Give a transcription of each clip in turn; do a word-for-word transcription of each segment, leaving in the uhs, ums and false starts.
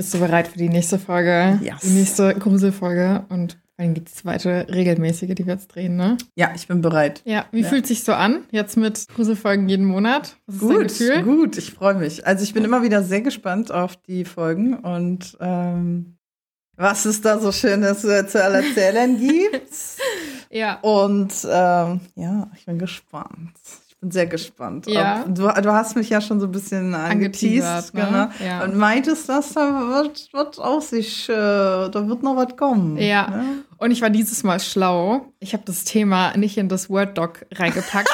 Bist du bereit für die nächste Folge? Yes. Die nächste Gruselfolge und vor allem die zweite regelmäßige, die wir jetzt drehen, ne? Ja, ich bin bereit. Ja, wie ja. fühlt sich so an, jetzt mit Gruselfolgen jeden Monat? Was ist dein Gefühl? Gut, gut, ich freue mich. Also ich bin immer wieder sehr gespannt auf die Folgen und ähm, was es da so Schönes zu erzählen gibt. Ja. Und ähm, ja, ich bin gespannt. Bin sehr gespannt. Ja. Ob, du, du hast mich ja schon so ein bisschen angeteased, ne? Genau. Ja. Und meintest, dass da wird, wird auf sich, äh, da wird noch was kommen. Ja. Ne? Und ich war dieses Mal schlau. Ich habe das Thema nicht in das Word-Doc reingepackt,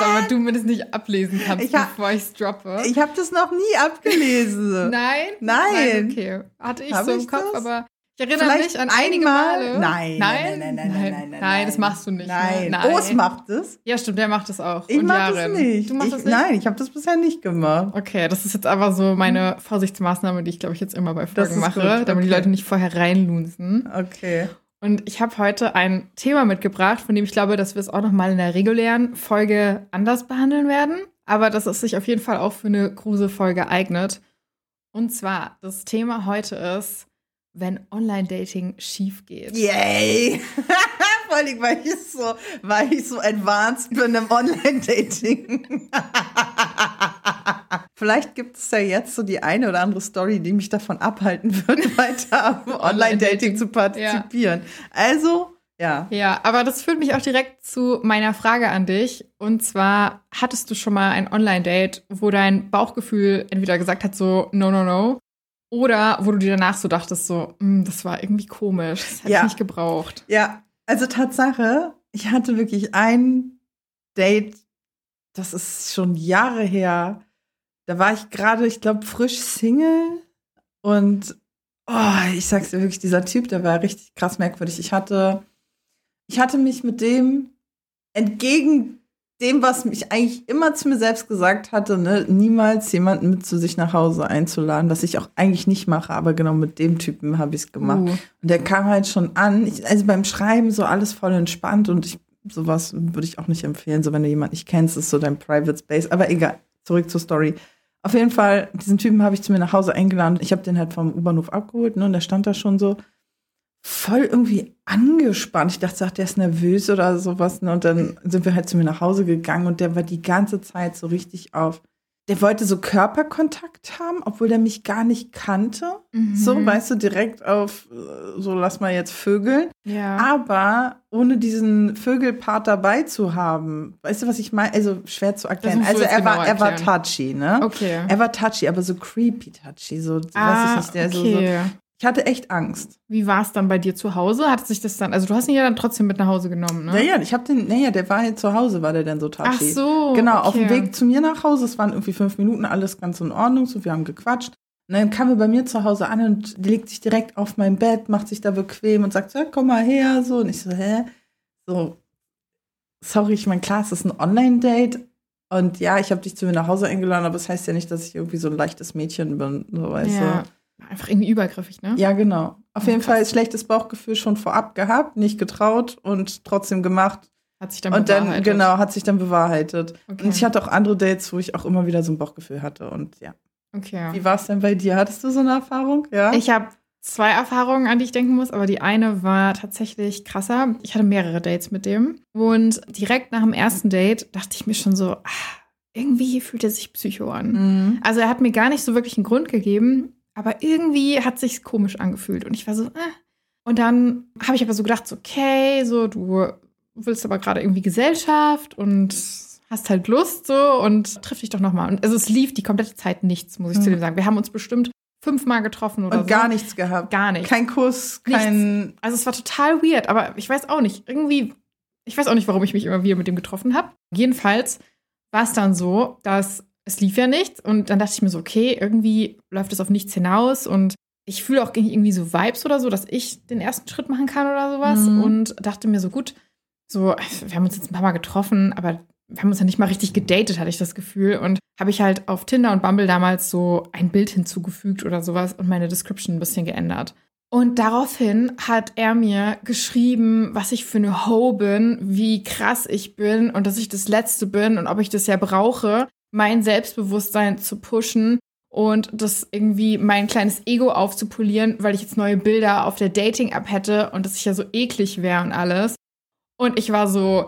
damit du mir das nicht ablesen kannst, ich ha- bevor ich es droppe. Ich habe das noch nie abgelesen. Nein? Nein. Nein, okay. Hatte ich hab so im Kopf, das? aber... Ich erinnere Vielleicht mich an einige Male. Nein, nein, nein, nein, nein, nein, nein, nein, nein, das machst du nicht. Nein, nein. Urs macht es. Ja, stimmt, der macht das auch. Ich mache das nicht. Du machst ich, das nicht? Nein, ich habe das bisher nicht gemacht. Okay, das ist jetzt aber so meine Vorsichtsmaßnahme, die ich, glaube ich, jetzt immer bei Folgen mache, gut, damit okay. die Leute nicht vorher reinlunzen. Okay. Und ich habe heute ein Thema mitgebracht, von dem ich glaube, dass wir es auch nochmal in der regulären Folge anders behandeln werden, aber dass es sich auf jeden Fall auch für eine Gruselfolge eignet. Und zwar, das Thema heute ist: Wenn Online-Dating schief geht. Yay! Vor allem, weil ich so, weil ich so advanced bin im Online-Dating. Vielleicht gibt es ja jetzt so die eine oder andere Story, die mich davon abhalten würde, weiter am Online-Dating zu partizipieren. Ja. Also, ja. Ja, aber das führt mich auch direkt zu meiner Frage an dich. Und zwar, hattest du schon mal ein Online-Date, wo dein Bauchgefühl entweder gesagt hat so, no, no, no, oder wo du dir danach so dachtest, so, das war irgendwie komisch, das hätte ja. ich nicht gebraucht. Ja, also Tatsache, ich hatte wirklich ein Date, das ist schon Jahre her. Da war ich gerade, ich glaube, frisch Single. Und oh, ich sag's dir wirklich, dieser Typ, der war richtig krass merkwürdig. Ich hatte, ich hatte mich mit dem entgegen dem, was ich eigentlich immer zu mir selbst gesagt hatte, ne, niemals jemanden mit zu sich nach Hause einzuladen, was ich auch eigentlich nicht mache, aber genau mit dem Typen habe ich es gemacht. Uh. Und der kam halt schon an, ich, also beim Schreiben so alles voll entspannt und ich, sowas würde ich auch nicht empfehlen, so wenn du jemanden nicht kennst, ist so dein Private Space, aber egal, zurück zur Story. Auf jeden Fall, diesen Typen habe ich zu mir nach Hause eingeladen, ich habe den halt vom U-Bahnhof abgeholt, ne, und der stand da schon so voll irgendwie angespannt. Ich dachte, sagt, der ist nervös oder sowas. Und dann sind wir halt zu mir nach Hause gegangen und der war die ganze Zeit so richtig auf. Der wollte so Körperkontakt haben, obwohl der mich gar nicht kannte. Mhm. So, weißt du, direkt auf, so lass mal jetzt vögeln. Ja. Aber ohne diesen Vögelpart dabei zu haben. Weißt du, was ich meine? Also schwer zu erklären. Also er, genau war, er war touchy, ne? Okay. Er war touchy, aber so creepy touchy. So, ah, weiß ich nicht, der okay. so, so ich hatte echt Angst. Wie war es dann bei dir zu Hause? Hat sich das dann, also du hast ihn ja dann trotzdem mit nach Hause genommen, ne? Naja, ich hab den, naja, der war ja zu Hause, war der dann so touchy. Ach so. Genau, okay. Auf dem Weg zu mir nach Hause, es waren irgendwie fünf Minuten, alles ganz in Ordnung, so wir haben gequatscht. Und dann kam er bei mir zu Hause an und legt sich direkt auf mein Bett, macht sich da bequem und sagt so, ja, komm mal her, so. Und ich so, hä? So, sorry, ich meine, klar, es ist ein Online-Date. Und ja, ich habe dich zu mir nach Hause eingeladen, aber das heißt ja nicht, dass ich irgendwie so ein leichtes Mädchen bin, so, weißt du. Ja. Einfach irgendwie übergriffig, ne? Ja, genau. Auf oh, jeden krass. Fall schlechtes Bauchgefühl schon vorab gehabt, nicht getraut und trotzdem gemacht. Hat sich dann und bewahrheitet. Und dann, genau, hat sich dann bewahrheitet. Okay. Und ich hatte auch andere Dates, wo ich auch immer wieder so ein Bauchgefühl hatte und ja. Okay. Wie war es denn bei dir? Hattest du so eine Erfahrung? Ja. Ich habe zwei Erfahrungen, an die ich denken muss, aber die eine war tatsächlich krasser. Ich hatte mehrere Dates mit dem und direkt nach dem ersten Date dachte ich mir schon so, ach, irgendwie fühlt er sich psycho an. Mhm. Also er hat mir gar nicht so wirklich einen Grund gegeben, aber irgendwie hat sich's komisch angefühlt. Und ich war so, äh. Und dann habe ich aber so gedacht, so, okay, so, du willst aber gerade irgendwie Gesellschaft und hast halt Lust, so, und triff dich doch nochmal. Und also es lief die komplette Zeit nichts, muss ich mhm. zu dem sagen. Wir haben uns bestimmt fünfmal getroffen oder und so. Und gar nichts gehabt. Gar nichts. Kein Kuss, kein... Nichts. Also es war total weird, aber ich weiß auch nicht, irgendwie, ich weiß auch nicht, warum ich mich immer wieder mit dem getroffen habe. Jedenfalls war es dann so, dass... Es lief ja nichts und dann dachte ich mir so, okay, irgendwie läuft es auf nichts hinaus und ich fühle auch irgendwie so Vibes oder so, dass ich den ersten Schritt machen kann oder sowas mhm. und dachte mir so, gut, so, wir haben uns jetzt ein paar Mal getroffen, aber wir haben uns ja nicht mal richtig gedatet, hatte ich das Gefühl, und habe ich halt auf Tinder und Bumble damals so ein Bild hinzugefügt oder sowas und meine Description ein bisschen geändert. Und daraufhin hat er mir geschrieben, was ich für eine Ho bin, wie krass ich bin und dass ich das Letzte bin und ob ich das ja brauche, mein Selbstbewusstsein zu pushen und das irgendwie mein kleines Ego aufzupolieren, weil ich jetzt neue Bilder auf der Dating-App hätte und dass ich ja so eklig wäre und alles. Und ich war so,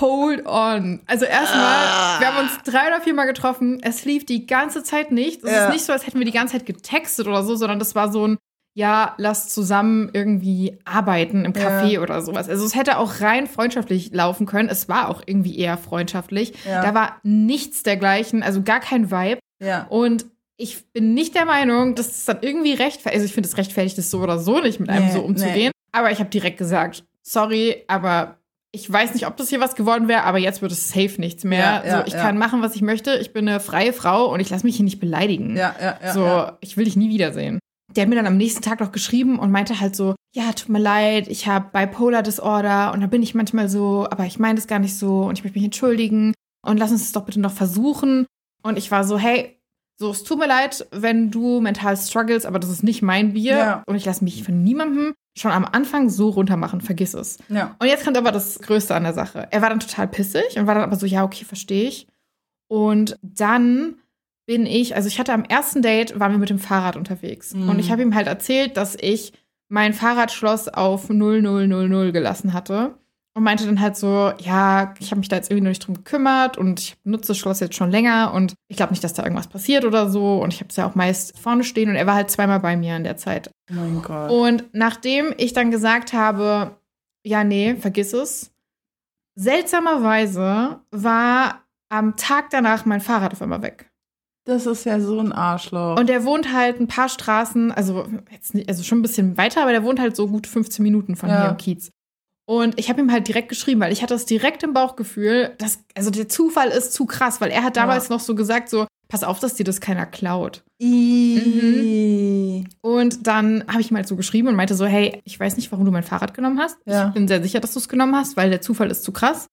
hold on. Also erstmal, ah. wir haben uns drei oder vier Mal getroffen, es lief die ganze Zeit nichts. Es ja. ist nicht so, als hätten wir die ganze Zeit getextet oder so, sondern das war so ein, ja, lass zusammen irgendwie arbeiten im Café ja. oder sowas. Also es hätte auch rein freundschaftlich laufen können. Es war auch irgendwie eher freundschaftlich. Ja. Da war nichts dergleichen, also gar kein Vibe. Ja. Und ich bin nicht der Meinung, dass es dann irgendwie rechtfertigt. Also ich finde, es rechtfertigt ist so oder so nicht, mit einem nee, so umzugehen. Nee. Aber ich habe direkt gesagt, sorry, aber ich weiß nicht, ob das hier was geworden wäre, aber jetzt wird es safe nichts mehr. Ja, ja, so, ich ja. kann machen, was ich möchte. Ich bin eine freie Frau und ich lasse mich hier nicht beleidigen. Ja, ja, ja, so, ja. ich will dich nie wiedersehen. Der hat mir dann am nächsten Tag noch geschrieben und meinte halt so, ja, tut mir leid, ich habe Bipolar Disorder und da bin ich manchmal so, aber ich meine das gar nicht so und ich möchte mich entschuldigen und lass uns das doch bitte noch versuchen. Und ich war so, hey, so, es tut mir leid, wenn du mental struggles, aber das ist nicht mein Bier. Ja. Und ich lasse mich von niemandem schon am Anfang so runtermachen, vergiss es. Ja. Und jetzt kommt aber das Größte an der Sache. Er war dann total pissig und war dann aber so, ja, okay, verstehe ich. Und dann bin ich, also ich hatte am ersten Date, waren wir mit dem Fahrrad unterwegs. Mhm. Und ich habe ihm halt erzählt, dass ich mein Fahrradschloss auf null null null null gelassen hatte. Und meinte dann halt so, ja, ich habe mich da jetzt irgendwie noch nicht drum gekümmert und ich nutze das Schloss jetzt schon länger und ich glaube nicht, dass da irgendwas passiert oder so. Und ich habe es ja auch meist vorne stehen und er war halt zweimal bei mir in der Zeit. Oh mein Gott. Und nachdem ich dann gesagt habe, ja, nee, vergiss es, seltsamerweise war am Tag danach mein Fahrrad auf einmal weg. Das ist ja so ein Arschloch. Und der wohnt halt ein paar Straßen, also, jetzt nicht, also schon ein bisschen weiter, aber der wohnt halt so gut fünfzehn Minuten von ja. hier im Kiez. Und ich habe ihm halt direkt geschrieben, weil ich hatte das direkt im Bauchgefühl, dass, also der Zufall ist zu krass, weil er hat damals ja. noch so gesagt, so, pass auf, dass dir das keiner klaut. Mhm. Und dann habe ich ihm halt so geschrieben und meinte so, hey, ich weiß nicht, warum du mein Fahrrad genommen hast. Ja. Ich bin sehr sicher, dass du es genommen hast, weil der Zufall ist zu krass.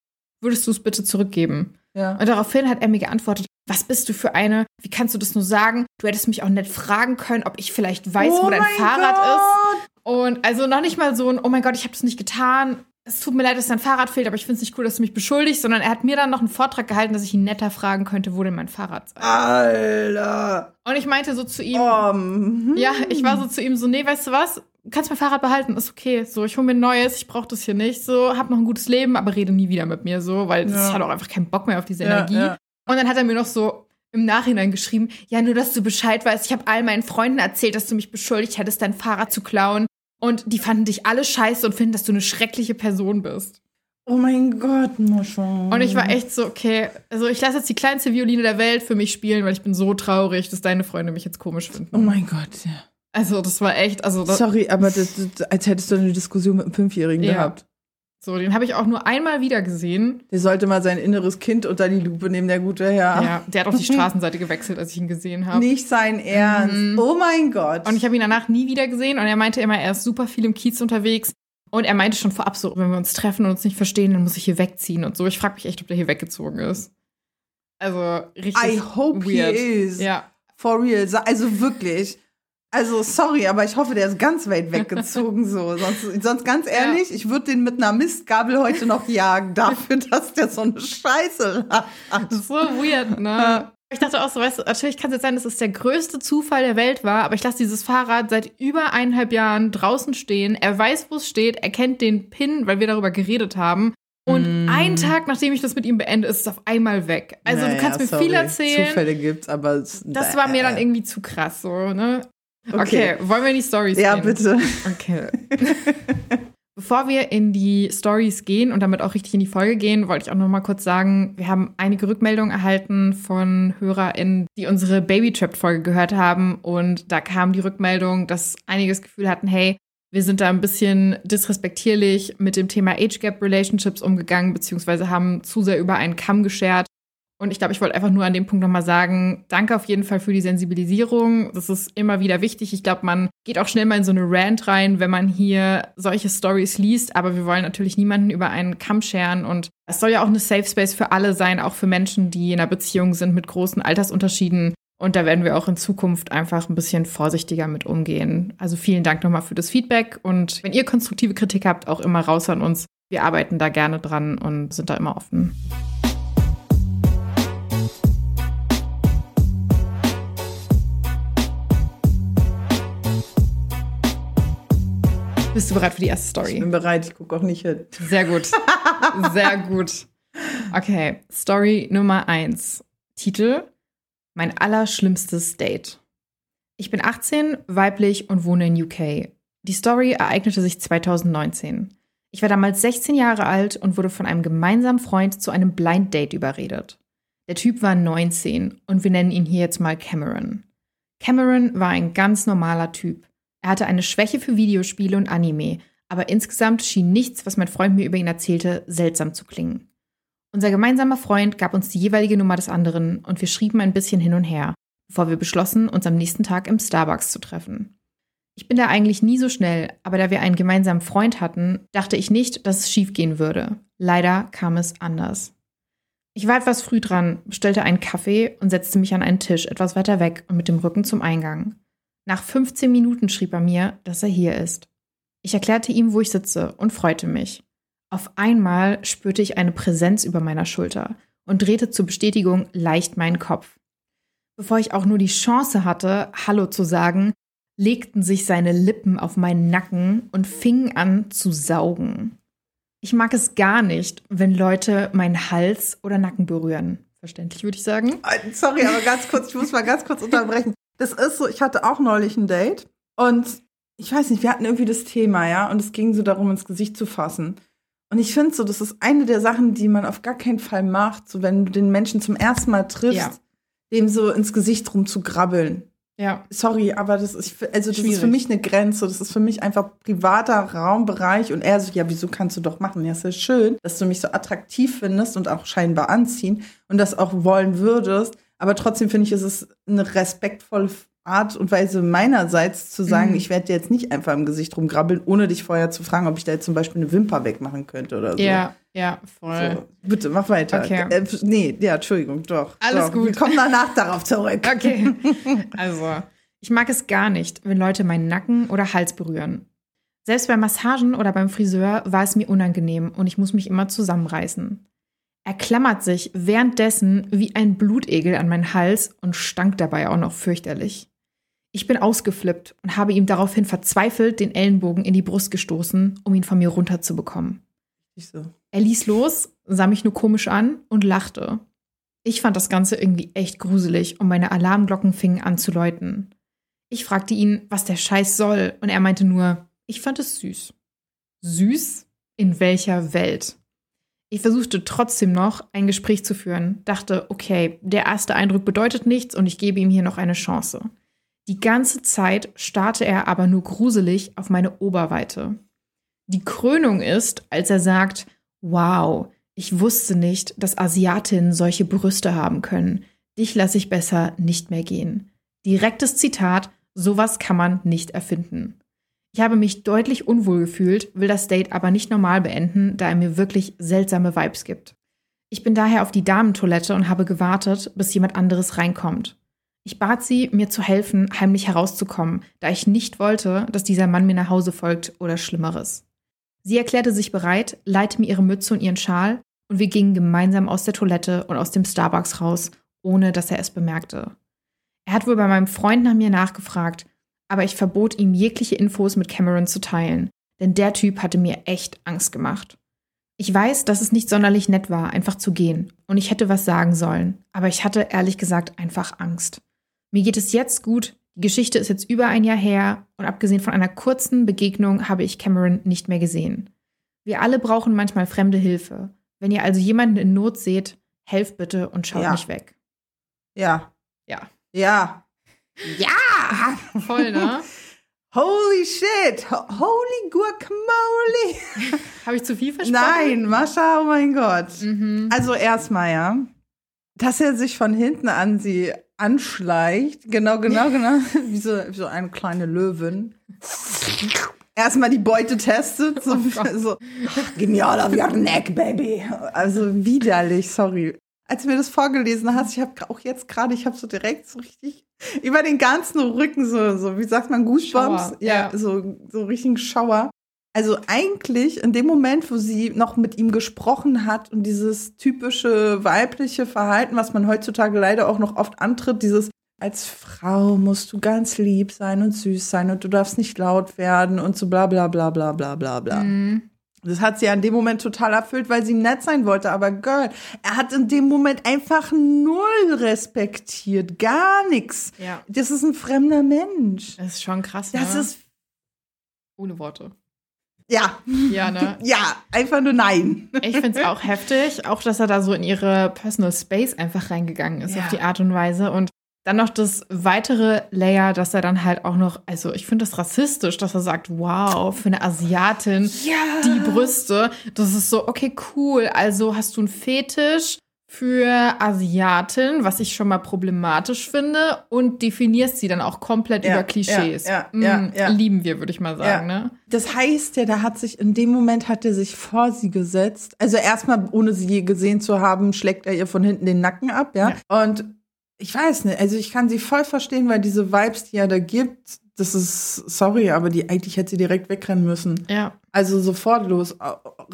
Würdest du es bitte zurückgeben? Ja. Und daraufhin hat er mir geantwortet, was bist du für eine? Wie kannst du das nur sagen? Du hättest mich auch nett fragen können, ob ich vielleicht weiß, oh wo dein Fahrrad Gott. Ist. Und also noch nicht mal so ein, oh mein Gott, ich habe das nicht getan. Es tut mir leid, dass dein Fahrrad fehlt, aber ich finde es nicht cool, dass du mich beschuldigst. Sondern er hat mir dann noch einen Vortrag gehalten, dass ich ihn netter fragen könnte, wo denn mein Fahrrad sei. Alter. Und ich meinte so zu ihm, um. ja, ich war so zu ihm so, nee, weißt du was? Du kannst mein Fahrrad behalten, ist okay. So, ich hole mir ein neues, ich brauche das hier nicht. So, hab noch ein gutes Leben, aber rede nie wieder mit mir so, weil das ja. hat auch einfach keinen Bock mehr auf diese ja, Energie. Ja. Und dann hat er mir noch so im Nachhinein geschrieben, ja, nur, dass du Bescheid weißt, ich habe all meinen Freunden erzählt, dass du mich beschuldigt hättest, dein Fahrrad zu klauen. Und die fanden dich alle scheiße und finden, dass du eine schreckliche Person bist. Oh mein Gott, Mascha. Und ich war echt so, okay, also ich lasse jetzt die kleinste Violine der Welt für mich spielen, weil ich bin so traurig, dass deine Freunde mich jetzt komisch finden. Oh mein Gott, ja. Also das war echt, also... Das Sorry, aber das, das, als hättest du eine Diskussion mit einem Fünfjährigen ja. gehabt. So, den habe ich auch nur einmal wieder gesehen. Der sollte mal sein inneres Kind unter die Lupe nehmen, der gute Herr. Ja, der hat auf die Straßenseite gewechselt, als ich ihn gesehen habe. Nicht sein Ernst. Mhm. Oh mein Gott. Und ich habe ihn danach nie wieder gesehen. Und er meinte immer, er ist super viel im Kiez unterwegs. Und er meinte schon vorab so, wenn wir uns treffen und uns nicht verstehen, dann muss ich hier wegziehen und so. Ich frage mich echt, ob der hier weggezogen ist. Also richtig I hope weird. He is. Ja. For real. Also wirklich. Also, sorry, aber ich hoffe, der ist ganz weit weggezogen, so. Sonst, sonst ganz ehrlich, ja. ich würde den mit einer Mistgabel heute noch jagen, dafür, dass der so eine Scheiße hat. So weird, ne? Ich dachte auch so, weißt du, natürlich kann es jetzt sein, dass es der größte Zufall der Welt war, aber ich lasse dieses Fahrrad seit über eineinhalb Jahren draußen stehen. Er weiß, wo es steht, er kennt den Pin, weil wir darüber geredet haben. Und mm. einen Tag, nachdem ich das mit ihm beende, ist es auf einmal weg. Also, naja, du kannst mir sorry. viel erzählen. Zufälle gibt's, aber... Das da, war mir dann irgendwie zu krass, so, ne? Okay. okay, wollen wir in die Storys ja, gehen? Ja, bitte. Okay. Bevor wir in die Storys gehen und damit auch richtig in die Folge gehen, wollte ich auch noch mal kurz sagen, wir haben einige Rückmeldungen erhalten von HörerInnen, die unsere Baby-Trap-Folge gehört haben. Und da kam die Rückmeldung, dass einige das Gefühl hatten, hey, wir sind da ein bisschen disrespektierlich mit dem Thema Age-Gap-Relationships umgegangen, beziehungsweise haben zu sehr über einen Kamm geschert. Und ich glaube, ich wollte einfach nur an dem Punkt nochmal sagen, danke auf jeden Fall für die Sensibilisierung. Das ist immer wieder wichtig. Ich glaube, man geht auch schnell mal in so eine Rant rein, wenn man hier solche Stories liest. Aber wir wollen natürlich niemanden über einen Kamm scheren. Und es soll ja auch eine Safe Space für alle sein, auch für Menschen, die in einer Beziehung sind mit großen Altersunterschieden. Und da werden wir auch in Zukunft einfach ein bisschen vorsichtiger mit umgehen. Also vielen Dank nochmal für das Feedback. Und wenn ihr konstruktive Kritik habt, auch immer raus an uns. Wir arbeiten da gerne dran und sind da immer offen. Bist du bereit für die erste Story? Ich bin bereit, ich gucke auch nicht hin. Sehr gut, sehr gut. Okay, Story Nummer eins. Titel: Mein allerschlimmstes Date. Ich bin achtzehn, weiblich und wohne in U K. Die Story ereignete sich zweitausendneunzehn. Ich war damals sechzehn Jahre alt und wurde von einem gemeinsamen Freund zu einem Blind Date überredet. Der Typ war neunzehn und wir nennen ihn hier jetzt mal Cameron. Cameron war ein ganz normaler Typ. Er hatte eine Schwäche für Videospiele und Anime, aber insgesamt schien nichts, was mein Freund mir über ihn erzählte, seltsam zu klingen. Unser gemeinsamer Freund gab uns die jeweilige Nummer des anderen und wir schrieben ein bisschen hin und her, bevor wir beschlossen, uns am nächsten Tag im Starbucks zu treffen. Ich bin da eigentlich nie so schnell, aber da wir einen gemeinsamen Freund hatten, dachte ich nicht, dass es schiefgehen würde. Leider kam es anders. Ich war etwas früh dran, bestellte einen Kaffee und setzte mich an einen Tisch etwas weiter weg und mit dem Rücken zum Eingang. Nach fünfzehn Minuten schrieb er mir, dass er hier ist. Ich erklärte ihm, wo ich sitze und freute mich. Auf einmal spürte ich eine Präsenz über meiner Schulter und drehte zur Bestätigung leicht meinen Kopf. Bevor ich auch nur die Chance hatte, Hallo zu sagen, legten sich seine Lippen auf meinen Nacken und fingen an zu saugen. Ich mag es gar nicht, wenn Leute meinen Hals oder Nacken berühren. Verständlich, würde ich sagen. Sorry, aber ganz kurz, ich muss mal ganz kurz unterbrechen. Das ist so, ich hatte auch neulich ein Date und ich weiß nicht, wir hatten irgendwie das Thema, ja, und es ging so darum, ins Gesicht zu fassen. Und ich finde so, das ist eine der Sachen, die man auf gar keinen Fall macht, so wenn du den Menschen zum ersten Mal triffst, ja, dem so ins Gesicht rumzugrabbeln. Ja. Sorry, aber das ist, also das Schwierig. Ist für mich eine Grenze, das ist für mich einfach privater Raumbereich und er so, ja, wieso kannst du doch machen? Ja, ist ja schön, dass du mich so attraktiv findest und auch scheinbar anziehen und das auch wollen würdest, aber trotzdem finde ich, ist es eine respektvolle Art und Weise meinerseits zu sagen, mhm. ich werde dir jetzt nicht einfach im Gesicht rumgrabbeln, ohne dich vorher zu fragen, ob ich da jetzt zum Beispiel eine Wimper wegmachen könnte oder so. Ja, ja, voll. So, bitte, mach weiter. Okay. Äh, nee, ja, Entschuldigung, doch. Alles doch. Gut. Wir kommen danach darauf zurück. Okay, also, ich mag es gar nicht, wenn Leute meinen Nacken oder Hals berühren. Selbst bei Massagen oder beim Friseur war es mir unangenehm und ich muss mich immer zusammenreißen. Er klammert sich währenddessen wie ein Blutegel an meinen Hals und stank dabei auch noch fürchterlich. Ich bin ausgeflippt und habe ihm daraufhin verzweifelt den Ellenbogen in die Brust gestoßen, um ihn von mir runterzubekommen. Ich so. Er ließ los, sah mich nur komisch an und lachte. Ich fand das Ganze irgendwie echt gruselig und meine Alarmglocken fingen an zu läuten. Ich fragte ihn, was der Scheiß soll, und er meinte nur, ich fand es süß. Süß? In welcher Welt? Ich versuchte trotzdem noch, ein Gespräch zu führen, dachte, okay, der erste Eindruck bedeutet nichts und ich gebe ihm hier noch eine Chance. Die ganze Zeit starrte er aber nur gruselig auf meine Oberweite. Die Krönung ist, als er sagt, wow, ich wusste nicht, dass Asiatinnen solche Brüste haben können. Dich lasse ich besser nicht mehr gehen. Direktes Zitat, sowas kann man nicht erfinden. Ich habe mich deutlich unwohl gefühlt, will das Date aber nicht normal beenden, da er mir wirklich seltsame Vibes gibt. Ich bin daher auf die Damentoilette und habe gewartet, bis jemand anderes reinkommt. Ich bat sie, mir zu helfen, heimlich herauszukommen, da ich nicht wollte, dass dieser Mann mir nach Hause folgt oder Schlimmeres. Sie erklärte sich bereit, leihte mir ihre Mütze und ihren Schal und wir gingen gemeinsam aus der Toilette und aus dem Starbucks raus, ohne dass er es bemerkte. Er hat wohl bei meinem Freund nach mir nachgefragt, aber ich verbot ihm, jegliche Infos mit Cameron zu teilen, denn der Typ hatte mir echt Angst gemacht. Ich weiß, dass es nicht sonderlich nett war, einfach zu gehen, und ich hätte was sagen sollen, aber ich hatte ehrlich gesagt einfach Angst. Mir geht es jetzt gut, die Geschichte ist jetzt über ein Jahr her und abgesehen von einer kurzen Begegnung habe ich Cameron nicht mehr gesehen. Wir alle brauchen manchmal fremde Hilfe. Wenn ihr also jemanden in Not seht, helft bitte und schaut ja. nicht weg. Ja. Ja. Ja. Ja! Voll, ne? Holy shit! Holy guacamole! Habe ich zu viel versprochen? Nein, Mascha, oh mein Gott. Mhm. Also erstmal, ja, dass er sich von hinten an sie anschleicht. Genau, genau, genau. Wie so, wie so eine kleine Löwin. Erstmal die Beute testet. So, oh so, give me all of your neck, baby. Also widerlich, sorry. Als du mir das vorgelesen hast, ich habe auch jetzt gerade, ich habe so direkt so richtig über den ganzen Rücken so, so wie sagt man, Goosebumps? Ja, ja, so, so richtigen Schauer. Also eigentlich in dem Moment, wo sie noch mit ihm gesprochen hat und dieses typische weibliche Verhalten, was man heutzutage leider auch noch oft antritt, dieses als Frau musst du ganz lieb sein und süß sein und du darfst nicht laut werden und so bla bla bla bla bla bla bla. Mhm. Das hat sie ja in dem Moment total erfüllt, weil sie nett sein wollte. Aber Girl, er hat in dem Moment einfach null respektiert. Gar nichts. Ja. Das ist ein fremder Mensch. Das ist schon krass, das ne? ist ohne Worte. Ja. Ja, ne? Ja, einfach nur nein. Ich finde es auch heftig, auch dass er da so in ihre Personal Space einfach reingegangen ist, ja. auf die Art und Weise. Und dann noch das weitere Layer, dass er dann halt auch noch, also ich finde das rassistisch, dass er sagt, wow, für eine Asiatin, ja. die Brüste. Das ist so, okay, cool, also hast du einen Fetisch für Asiaten, was ich schon mal problematisch finde, und definierst sie dann auch komplett ja, über Klischees. Ja, ja, ja, mhm, ja. Lieben wir, würde ich mal sagen. Ja. Ne? Das heißt ja, da hat sich, in dem Moment hat er sich vor sie gesetzt. Also erstmal, ohne sie je gesehen zu haben, schlägt er ihr von hinten den Nacken ab, ja, ja. und ich weiß nicht, also ich kann sie voll verstehen, weil diese Vibes, die er da gibt, das ist, sorry, aber die eigentlich hätte sie direkt wegrennen müssen. Ja. Also sofort los,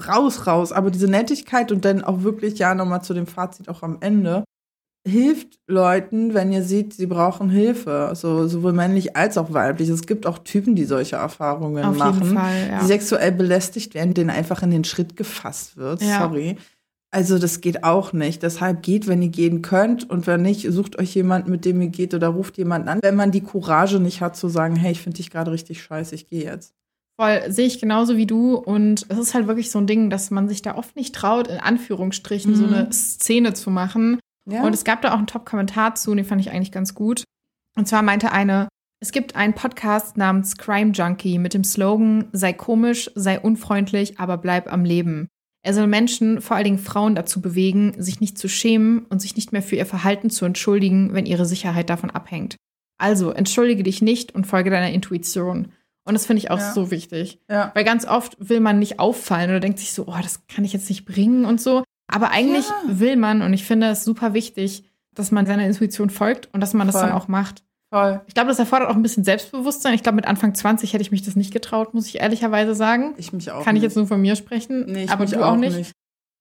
raus, raus. Aber diese Nettigkeit und dann auch wirklich, ja, nochmal zu dem Fazit auch am Ende, hilft Leuten, wenn ihr seht, sie brauchen Hilfe, so, sowohl männlich als auch weiblich. Es gibt auch Typen, die solche Erfahrungen Auf machen, jeden Fall, ja. die sexuell belästigt werden, denen einfach in den Schritt gefasst wird, ja. sorry. Also das geht auch nicht. Deshalb geht, wenn ihr gehen könnt. Und wenn nicht, sucht euch jemanden, mit dem ihr geht, oder ruft jemanden an. Wenn man die Courage nicht hat, zu sagen, hey, ich finde dich gerade richtig scheiße, ich gehe jetzt. Voll, sehe ich genauso wie du. Und es ist halt wirklich so ein Ding, dass man sich da oft nicht traut, in Anführungsstrichen mhm. so eine Szene zu machen. Ja. Und es gab da auch einen Top-Kommentar zu, den fand ich eigentlich ganz gut. Und zwar meinte eine, es gibt einen Podcast namens Crime Junkie mit dem Slogan, sei komisch, sei unfreundlich, aber bleib am Leben. Er soll Menschen, vor allen Dingen Frauen, dazu bewegen, sich nicht zu schämen und sich nicht mehr für ihr Verhalten zu entschuldigen, wenn ihre Sicherheit davon abhängt. Also entschuldige dich nicht und folge deiner Intuition. Und das finde ich auch ja. so wichtig. Ja. Weil ganz oft will man nicht auffallen oder denkt sich so, oh, das kann ich jetzt nicht bringen und so. Aber eigentlich ja. will man, und ich finde es super wichtig, dass man seiner Intuition folgt und dass man Voll. das dann auch macht. Voll. Ich glaube, das erfordert auch ein bisschen Selbstbewusstsein. Ich glaube, mit Anfang zwanzig hätte ich mich das nicht getraut, muss ich ehrlicherweise sagen. Ich mich auch Kann nicht. ich jetzt nur von mir sprechen, nee, ich aber mich du auch nicht. nicht.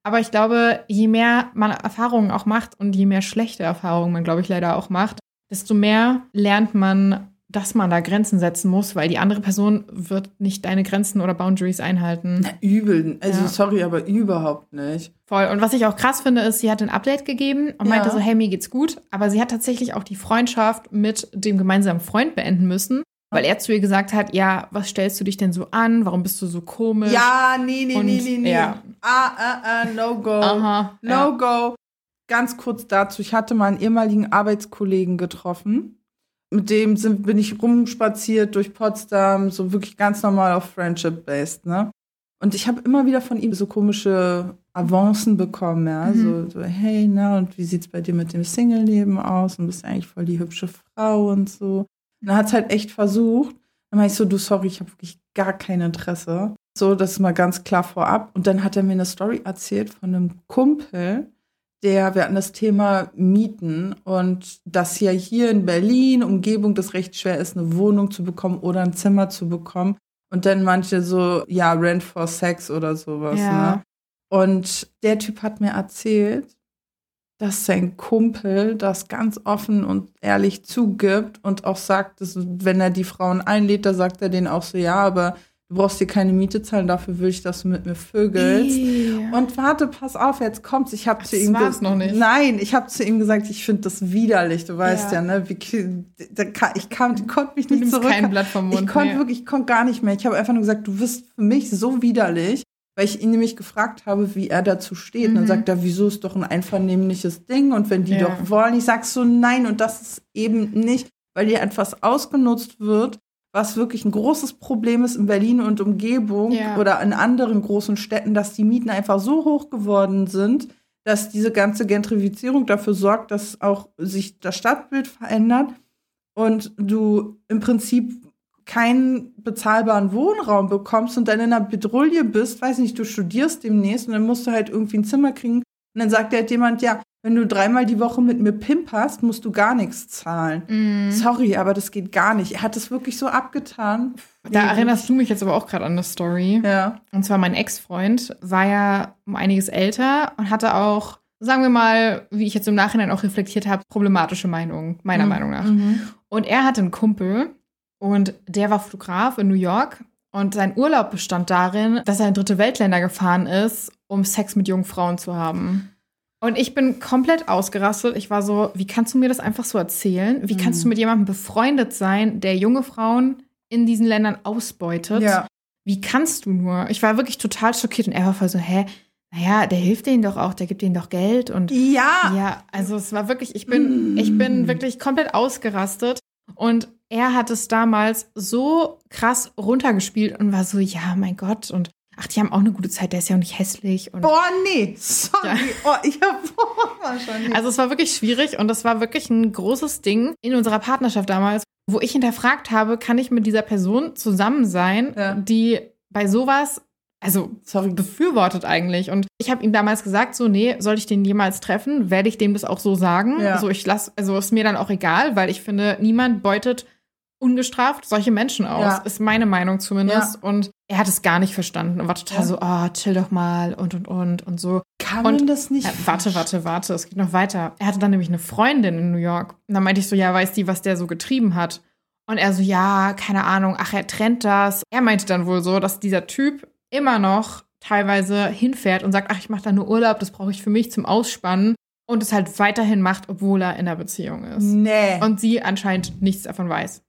Aber ich glaube, je mehr man Erfahrungen auch macht und je mehr schlechte Erfahrungen man, glaube ich, leider auch macht, desto mehr lernt man, dass man da Grenzen setzen muss, weil die andere Person wird nicht deine Grenzen oder Boundaries einhalten. Na, übel. Also ja. sorry, aber überhaupt nicht. Voll. Und was ich auch krass finde, ist, sie hat ein Update gegeben und ja. meinte so, hey, mir geht's gut. Aber sie hat tatsächlich auch die Freundschaft mit dem gemeinsamen Freund beenden müssen, weil er zu ihr gesagt hat, ja, was stellst du dich denn so an? Warum bist du so komisch? Ja, nee, nee, und, nee, nee, nee. Ja. Ah, ah, ah, no go. Aha, no ja. go. Ganz kurz dazu, ich hatte mal einen ehemaligen Arbeitskollegen getroffen. Mit dem sind, bin ich rumspaziert durch Potsdam, so wirklich ganz normal auf Friendship-based, ne? Und ich habe immer wieder von ihm so komische Avancen bekommen, ja? Mhm. So, so, hey, na, und wie sieht's bei dir mit dem Single-Leben aus? Und bist du eigentlich voll die hübsche Frau und so. Und er hat's halt echt versucht. Dann war ich so, du, sorry, ich habe wirklich gar kein Interesse. So, das ist mal ganz klar vorab. Und dann hat er mir eine Story erzählt von einem Kumpel, der, wir hatten das Thema Mieten und dass ja hier in Berlin, Umgebung, das recht schwer ist, eine Wohnung zu bekommen oder ein Zimmer zu bekommen. Und dann manche so, ja, Rent for Sex oder sowas. Ja. Ne? Und der Typ hat mir erzählt, dass sein Kumpel das ganz offen und ehrlich zugibt und auch sagt, dass, wenn er die Frauen einlädt, da sagt er denen auch so, ja, aber du brauchst dir keine Miete zahlen, dafür will ich, dass du mit mir vögelst. Yeah. Und warte, pass auf, jetzt kommt's. Ich habe zu ihm gesagt, das war's noch nicht. Nein, ich habe zu ihm gesagt, ich finde das widerlich. Du weißt ja, ja ne, ich kam, konnte mich nicht zurück. Kein Blatt vom Mund. Ich konnte wirklich, ich konnte gar nicht mehr. Ich habe einfach nur gesagt, du bist für mich so widerlich, weil ich ihn nämlich gefragt habe, wie er dazu steht. Mhm. Und dann sagt er, wieso, ist doch ein einvernehmliches Ding und wenn die ja. doch wollen, ich sag so nein und das ist eben nicht, weil hier etwas ausgenutzt wird, was wirklich ein großes Problem ist in Berlin und Umgebung ja. oder in anderen großen Städten, dass die Mieten einfach so hoch geworden sind, dass diese ganze Gentrifizierung dafür sorgt, dass auch sich das Stadtbild verändert und du im Prinzip keinen bezahlbaren Wohnraum bekommst und dann in einer Bedrulle bist, weiß nicht, du studierst demnächst und dann musst du halt irgendwie ein Zimmer kriegen. Und dann sagt halt jemand, ja, wenn du dreimal die Woche mit mir pimperst, musst du gar nichts zahlen. Mm. Sorry, aber das geht gar nicht. Er hat das wirklich so abgetan. Da nee. erinnerst du mich jetzt aber auch gerade an eine Story. Ja. Und zwar mein Ex-Freund war ja um einiges älter und hatte auch sagen wir mal, wie ich jetzt im Nachhinein auch reflektiert habe, problematische Meinungen, meiner mhm. Meinung nach. Mhm. Und er hatte einen Kumpel und der war Fotograf in New York und sein Urlaub bestand darin, dass er in dritte Weltländer gefahren ist, um Sex mit jungen Frauen zu haben. Und ich bin komplett ausgerastet. Ich war so, wie kannst du mir das einfach so erzählen? Wie kannst mhm. du mit jemandem befreundet sein, der junge Frauen in diesen Ländern ausbeutet? Ja. Wie kannst du nur? Ich war wirklich total schockiert und er war voll so, hä? Naja, der hilft denen doch auch, der gibt denen doch Geld. Und ja. Ja, also es war wirklich, ich bin, mm. ich bin wirklich komplett ausgerastet. Und er hat es damals so krass runtergespielt und war so, ja, mein Gott. Und ach, die haben auch eine gute Zeit, der ist ja auch nicht hässlich. Und boah, nee, sorry. Ja. Oh, ich hab boah, wahrscheinlich. Also es war wirklich schwierig und das war wirklich ein großes Ding in unserer Partnerschaft damals, wo ich hinterfragt habe, kann ich mit dieser Person zusammen sein, ja. die bei sowas, also, sorry, befürwortet eigentlich. Und ich habe ihm damals gesagt, so, nee, soll ich den jemals treffen, werde ich dem das auch so sagen. Ja. So, ich lass, also ist mir dann auch egal, weil ich finde, niemand beutet ungestraft solche Menschen aus. Ja. Ist meine Meinung zumindest. Ja. Und er hat es gar nicht verstanden und war total ja. so, oh, chill doch mal und, und, und, und so. Kann und, man das nicht? Äh, warte, warte, warte, es geht noch weiter. Er hatte dann nämlich eine Freundin in New York. Und dann meinte ich so, ja, weiß die, was der so getrieben hat? Und er so, ja, keine Ahnung, ach, er trennt das. Er meinte dann wohl so, dass dieser Typ immer noch teilweise hinfährt und sagt, ach, ich mache da nur Urlaub, das brauche ich für mich zum Ausspannen und es halt weiterhin macht, obwohl er in einer Beziehung ist. Nee. Und sie anscheinend nichts davon weiß.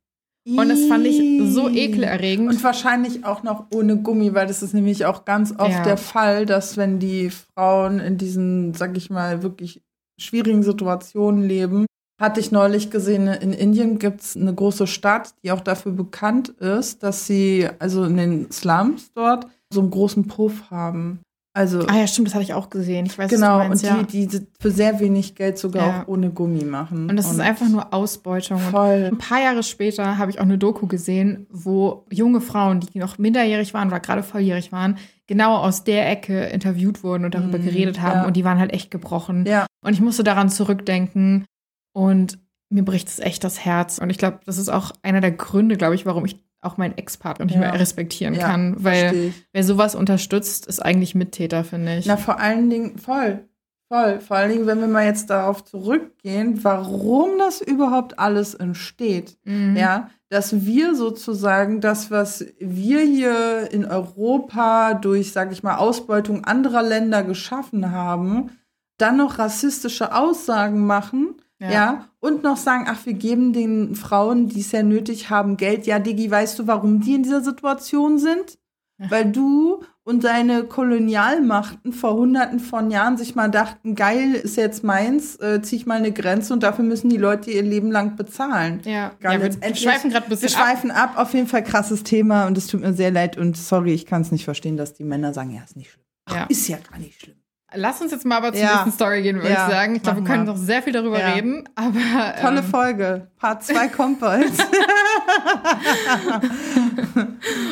Iiii. Und das fand ich so ekelerregend. Und wahrscheinlich auch noch ohne Gummi, weil das ist nämlich auch ganz oft ja. der Fall, dass wenn die Frauen in diesen, sag ich mal, wirklich schwierigen Situationen leben, hatte ich neulich gesehen, in Indien gibt es eine große Stadt, die auch dafür bekannt ist, dass sie, also in den Slums dort, so einen großen Puff haben. Also, ah ja, stimmt, das hatte ich auch gesehen. Ich weiß, genau, was du meinst, und ja. die, die für sehr wenig Geld sogar ja. auch ohne Gummi machen. Und das und ist einfach nur Ausbeutung. Voll. Und ein paar Jahre später habe ich auch eine Doku gesehen, wo junge Frauen, die noch minderjährig waren oder gerade volljährig waren, genau aus der Ecke interviewt wurden und darüber mhm, geredet haben. Ja. Und die waren halt echt gebrochen. Ja. Und ich musste daran zurückdenken. Und mir bricht es echt das Herz. Und ich glaube, das ist auch einer der Gründe, glaube ich, warum ich auch meinen Ex-Partner nicht ja. mehr respektieren ja, kann. Weil wer sowas unterstützt, ist eigentlich Mittäter, finde ich. Na, vor allen Dingen, voll, voll. Vor allen Dingen, wenn wir mal jetzt darauf zurückgehen, warum das überhaupt alles entsteht. Mhm. Ja, dass wir sozusagen das, was wir hier in Europa durch, sag ich mal, Ausbeutung anderer Länder geschaffen haben, dann noch rassistische Aussagen machen, ja. ja, und noch sagen, ach, wir geben den Frauen, die es ja nötig haben, Geld. Ja, Diggi, weißt du, warum die in dieser Situation sind? Ja. Weil du und deine Kolonialmachten vor hunderten von Jahren sich mal dachten, geil, ist jetzt meins, äh, zieh ich mal eine Grenze und dafür müssen die Leute ihr Leben lang bezahlen. Ja, ja wir schweifen gerade ein bisschen ab. Wir schweifen ab, auf jeden Fall krasses Thema und es tut mir sehr leid und sorry, ich kann es nicht verstehen, dass die Männer sagen, ja, ist nicht schlimm. Ach, ja. Ist ja gar nicht schlimm. Lass uns jetzt mal aber zur ja. nächsten Story gehen, würde ja. ich sagen. Ich glaube, wir können noch sehr viel darüber ja. reden. Aber, ähm, tolle Folge. Part zwei kommt bald.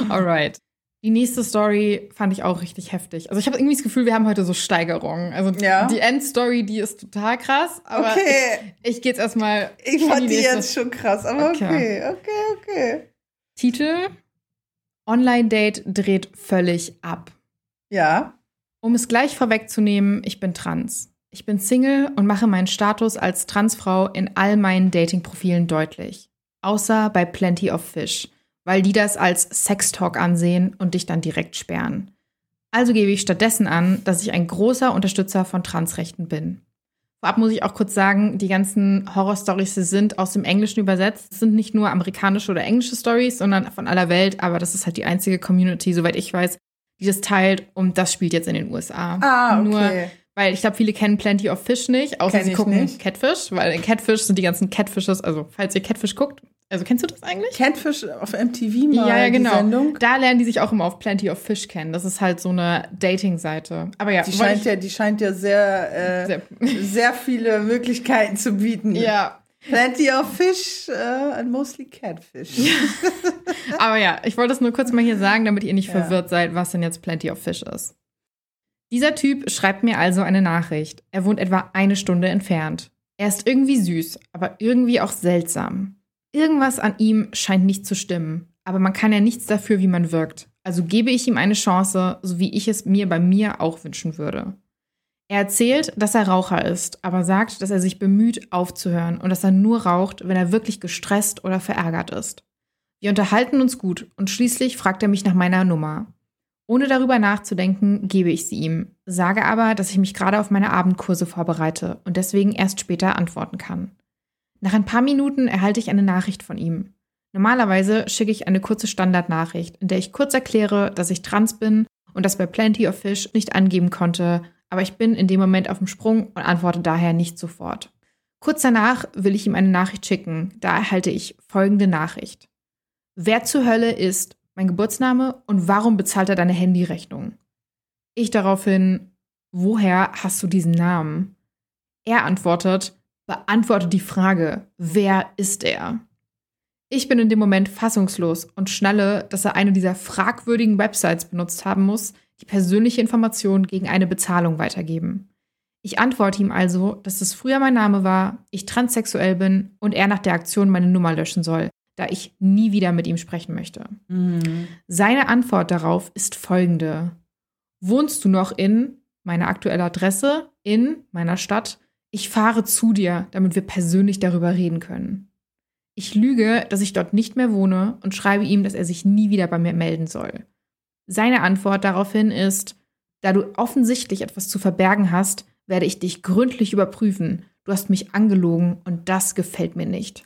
Alright. Die nächste Story fand ich auch richtig heftig. Also ich habe irgendwie das Gefühl, wir haben heute so Steigerungen. Also ja. die Endstory, die ist total krass. Aber okay. ich, ich gehe jetzt erstmal. Ich fand die, die jetzt schon krass, aber okay, okay, okay. okay. Titel: Online-Date dreht völlig ab. Ja. Um es gleich vorwegzunehmen, ich bin trans. Ich bin Single und mache meinen Status als Transfrau in all meinen Dating-Profilen deutlich. Außer bei Plenty of Fish, weil die das als Sextalk ansehen und dich dann direkt sperren. Also gebe ich stattdessen an, dass ich ein großer Unterstützer von Transrechten bin. Vorab muss ich auch kurz sagen, die ganzen Horror-Stories sind aus dem Englischen übersetzt. Es sind nicht nur amerikanische oder englische Stories, sondern von aller Welt. Aber das ist halt die einzige Community, soweit ich weiß, die das teilt und das spielt jetzt in den U S A. Ah, okay. Nur, weil ich glaube, viele kennen Plenty of Fish nicht, außer Kenn sie gucken nicht. Catfish, weil in Catfish sind die ganzen Catfishes, also falls ihr Catfish guckt, also kennst du das eigentlich? Catfish auf M T V mal, ja, ja, genau. Die Sendung. Da lernen die sich auch immer auf Plenty of Fish kennen. Das ist halt so eine Dating-Seite. Aber ja, die scheint ich, ja, die scheint ja sehr, äh, sehr, sehr viele Möglichkeiten zu bieten. Ja. Plenty of Fish uh, and mostly Catfish. Ja. Aber ja, ich wollte es nur kurz mal hier sagen, damit ihr nicht ja. verwirrt seid, was denn jetzt Plenty of Fish ist. Dieser Typ schreibt mir also eine Nachricht. Er wohnt etwa eine Stunde entfernt. Er ist irgendwie süß, aber irgendwie auch seltsam. Irgendwas an ihm scheint nicht zu stimmen. Aber man kann ja nichts dafür, wie man wirkt. Also gebe ich ihm eine Chance, so wie ich es mir bei mir auch wünschen würde. Er erzählt, dass er Raucher ist, aber sagt, dass er sich bemüht, aufzuhören und dass er nur raucht, wenn er wirklich gestresst oder verärgert ist. Wir unterhalten uns gut und schließlich fragt er mich nach meiner Nummer. Ohne darüber nachzudenken, gebe ich sie ihm, sage aber, dass ich mich gerade auf meine Abendkurse vorbereite und deswegen erst später antworten kann. Nach ein paar Minuten erhalte ich eine Nachricht von ihm. Normalerweise schicke ich eine kurze Standardnachricht, in der ich kurz erkläre, dass ich trans bin und das bei Plenty of Fish nicht angeben konnte, aber ich bin in dem Moment auf dem Sprung und antworte daher nicht sofort. Kurz danach will ich ihm eine Nachricht schicken, da erhalte ich folgende Nachricht. Wer zur Hölle ist mein Geburtsname und warum bezahlt er deine Handyrechnung? Ich daraufhin, woher hast du diesen Namen? Er antwortet, beantworte die Frage, wer ist er? Ich bin in dem Moment fassungslos und schnalle, dass er eine dieser fragwürdigen Websites benutzt haben muss, die persönliche Informationen gegen eine Bezahlung weitergeben. Ich antworte ihm also, dass es früher mein Name war, ich transsexuell bin und er nach der Aktion meine Nummer löschen soll, da ich nie wieder mit ihm sprechen möchte. Mhm. Seine Antwort darauf ist folgende. Wohnst du noch in meiner aktuellen Adresse, in meiner Stadt? Ich fahre zu dir, damit wir persönlich darüber reden können. Ich lüge, dass ich dort nicht mehr wohne und schreibe ihm, dass er sich nie wieder bei mir melden soll. Seine Antwort daraufhin ist, da du offensichtlich etwas zu verbergen hast, werde ich dich gründlich überprüfen. Du hast mich angelogen und das gefällt mir nicht.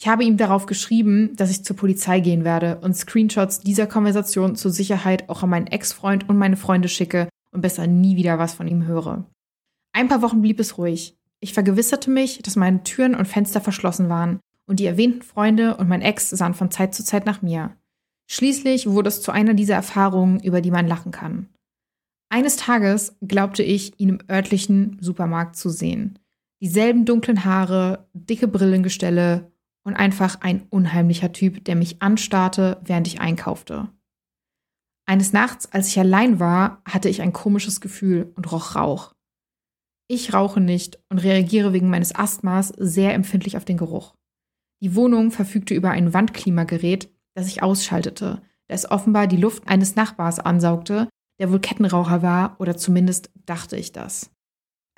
Ich habe ihm darauf geschrieben, dass ich zur Polizei gehen werde und Screenshots dieser Konversation zur Sicherheit auch an meinen Ex-Freund und meine Freunde schicke und besser nie wieder was von ihm höre. Ein paar Wochen blieb es ruhig. Ich vergewisserte mich, dass meine Türen und Fenster verschlossen waren und die erwähnten Freunde und mein Ex sahen von Zeit zu Zeit nach mir. Schließlich wurde es zu einer dieser Erfahrungen, über die man lachen kann. Eines Tages glaubte ich, ihn im örtlichen Supermarkt zu sehen. Dieselben dunklen Haare, dicke Brillengestelle und einfach ein unheimlicher Typ, der mich anstarrte, während ich einkaufte. Eines Nachts, als ich allein war, hatte ich ein komisches Gefühl und roch Rauch. Ich rauche nicht und reagiere wegen meines Asthmas sehr empfindlich auf den Geruch. Die Wohnung verfügte über ein Wandklimagerät, das ich ausschaltete, da es offenbar die Luft eines Nachbars ansaugte, der wohl Kettenraucher war, oder zumindest dachte ich das.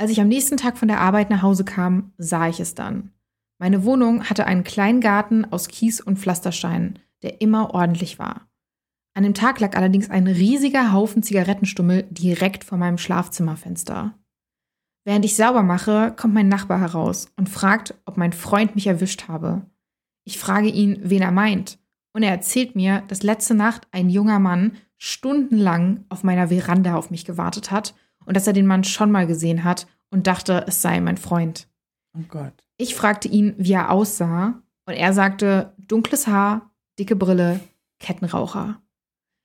Als ich am nächsten Tag von der Arbeit nach Hause kam, sah ich es dann. Meine Wohnung hatte einen kleinen Garten aus Kies und Pflastersteinen, der immer ordentlich war. An dem Tag lag allerdings ein riesiger Haufen Zigarettenstummel direkt vor meinem Schlafzimmerfenster. Während ich sauber mache, kommt mein Nachbar heraus und fragt, ob mein Freund mich erwischt habe. Ich frage ihn, wen er meint. Und er erzählt mir, dass letzte Nacht ein junger Mann stundenlang auf meiner Veranda auf mich gewartet hat und dass er den Mann schon mal gesehen hat und dachte, es sei mein Freund. Oh Gott. Ich fragte ihn, wie er aussah und er sagte, dunkles Haar, dicke Brille, Kettenraucher.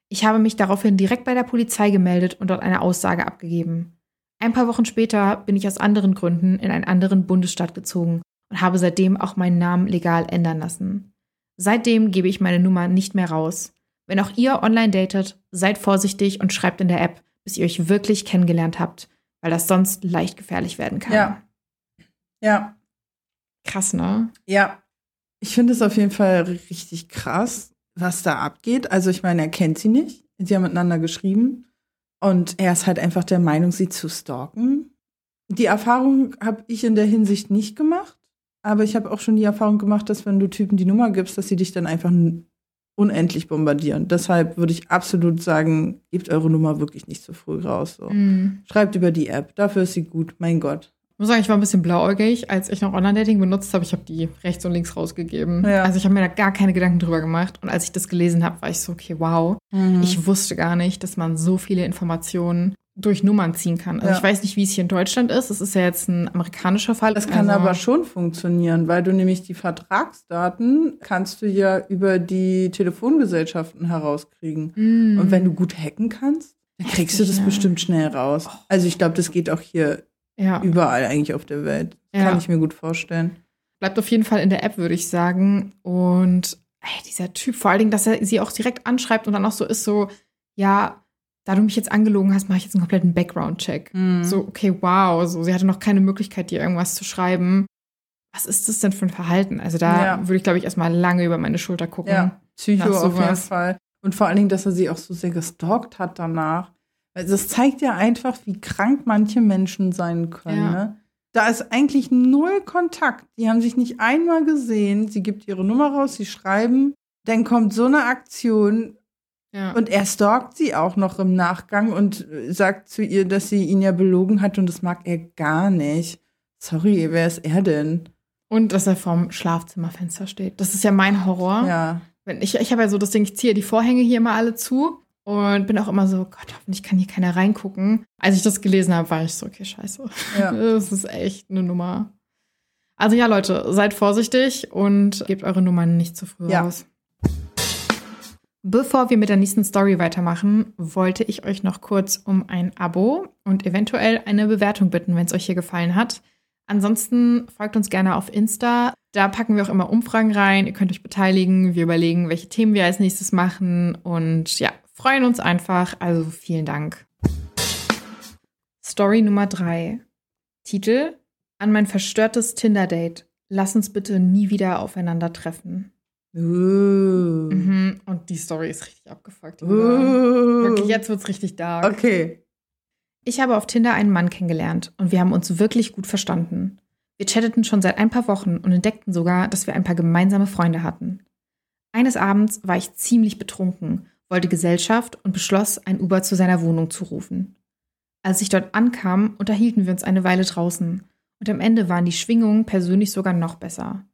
Ich habe mich daraufhin direkt bei der Polizei gemeldet und dort eine Aussage abgegeben. Ein paar Wochen später bin ich aus anderen Gründen in einen anderen Bundesstaat gezogen und habe seitdem auch meinen Namen legal ändern lassen. Seitdem gebe ich meine Nummer nicht mehr raus. Wenn auch ihr online datet, seid vorsichtig und schreibt in der App, bis ihr euch wirklich kennengelernt habt, weil das sonst leicht gefährlich werden kann. Ja. Ja. Krass, ne? Ja. Ich finde es auf jeden Fall richtig krass, was da abgeht. Also ich meine, er kennt sie nicht. Sie haben miteinander geschrieben. Und er ist halt einfach der Meinung, sie zu stalken. Die Erfahrung habe ich in der Hinsicht nicht gemacht. Aber ich habe auch schon die Erfahrung gemacht, dass wenn du Typen die Nummer gibst, dass sie dich dann einfach unendlich bombardieren. Deshalb würde ich absolut sagen, gebt eure Nummer wirklich nicht so früh raus. So. Mm. Schreibt über die App, dafür ist sie gut, mein Gott. Ich muss sagen, ich war ein bisschen blauäugig, als ich noch Online-Dating benutzt habe. Ich habe die rechts und links rausgegeben. Ja. Also ich habe mir da gar keine Gedanken drüber gemacht. Und als ich das gelesen habe, war ich so, okay, wow. Mhm. Ich wusste gar nicht, dass man so viele Informationen durch Nummern ziehen kann. Also ja. Ich weiß nicht, wie es hier in Deutschland ist. Es ist ja jetzt ein amerikanischer Fall. Das kann also aber schon funktionieren, weil du nämlich die Vertragsdaten kannst du ja über die Telefongesellschaften herauskriegen. Mm. Und wenn du gut hacken kannst, dann kriegst Heftig, du das ne? bestimmt schnell raus. Oh. Also ich glaube, das geht auch hier ja. überall eigentlich auf der Welt. Ja. Kann ich mir gut vorstellen. Bleibt auf jeden Fall in der App, würde ich sagen. Und ey, dieser Typ, vor allen Dingen, dass er sie auch direkt anschreibt und dann auch so ist so, ja, da du mich jetzt angelogen hast, mache ich jetzt einen kompletten Background-Check. Mm. So, okay, wow, so, sie hatte noch keine Möglichkeit, dir irgendwas zu schreiben. Was ist das denn für ein Verhalten? Also da ja. würde ich, glaube ich, erstmal lange über meine Schulter gucken. Ja, Psycho auf jeden Fall. Und vor allen Dingen, dass er sie auch so sehr gestalkt hat danach. Also das zeigt ja einfach, wie krank manche Menschen sein können. Ja. Ne? Da ist eigentlich null Kontakt. Die haben sich nicht einmal gesehen. Sie gibt ihre Nummer raus, sie schreiben. Dann kommt so eine Aktion. Ja. Und er stalkt sie auch noch im Nachgang und sagt zu ihr, dass sie ihn ja belogen hat. Und das mag er gar nicht. Sorry, wer ist er denn? Und dass er vorm Schlafzimmerfenster steht. Das ist ja mein Horror. Ja. Wenn ich ich habe ja so das Ding, ich ziehe die Vorhänge hier immer alle zu. Und bin auch immer so, Gott, hoffentlich kann hier keiner reingucken. Als ich das gelesen habe, war ich so, okay, scheiße. Ja. Das ist echt eine Nummer. Also ja, Leute, seid vorsichtig und gebt eure Nummern nicht zu früh ja. raus. Bevor wir mit der nächsten Story weitermachen, wollte ich euch noch kurz um ein Abo und eventuell eine Bewertung bitten, wenn es euch hier gefallen hat. Ansonsten folgt uns gerne auf Insta. Da packen wir auch immer Umfragen rein. Ihr könnt euch beteiligen. Wir überlegen, welche Themen wir als nächstes machen. Und ja, freuen uns einfach. Also vielen Dank. Story Nummer drei. Titel: An mein verstörtes Tinder-Date. Lass uns bitte nie wieder aufeinandertreffen. Uh. Mhm. Und die Story ist richtig abgefuckt. Uh. Wirklich, jetzt wird's richtig dark. Okay. Ich habe auf Tinder einen Mann kennengelernt und wir haben uns wirklich gut verstanden. Wir chatteten schon seit ein paar Wochen und entdeckten sogar, dass wir ein paar gemeinsame Freunde hatten. Eines Abends war ich ziemlich betrunken, wollte Gesellschaft und beschloss, ein Uber zu seiner Wohnung zu rufen. Als ich dort ankam, unterhielten wir uns eine Weile draußen und am Ende waren die Schwingungen persönlich sogar noch besser.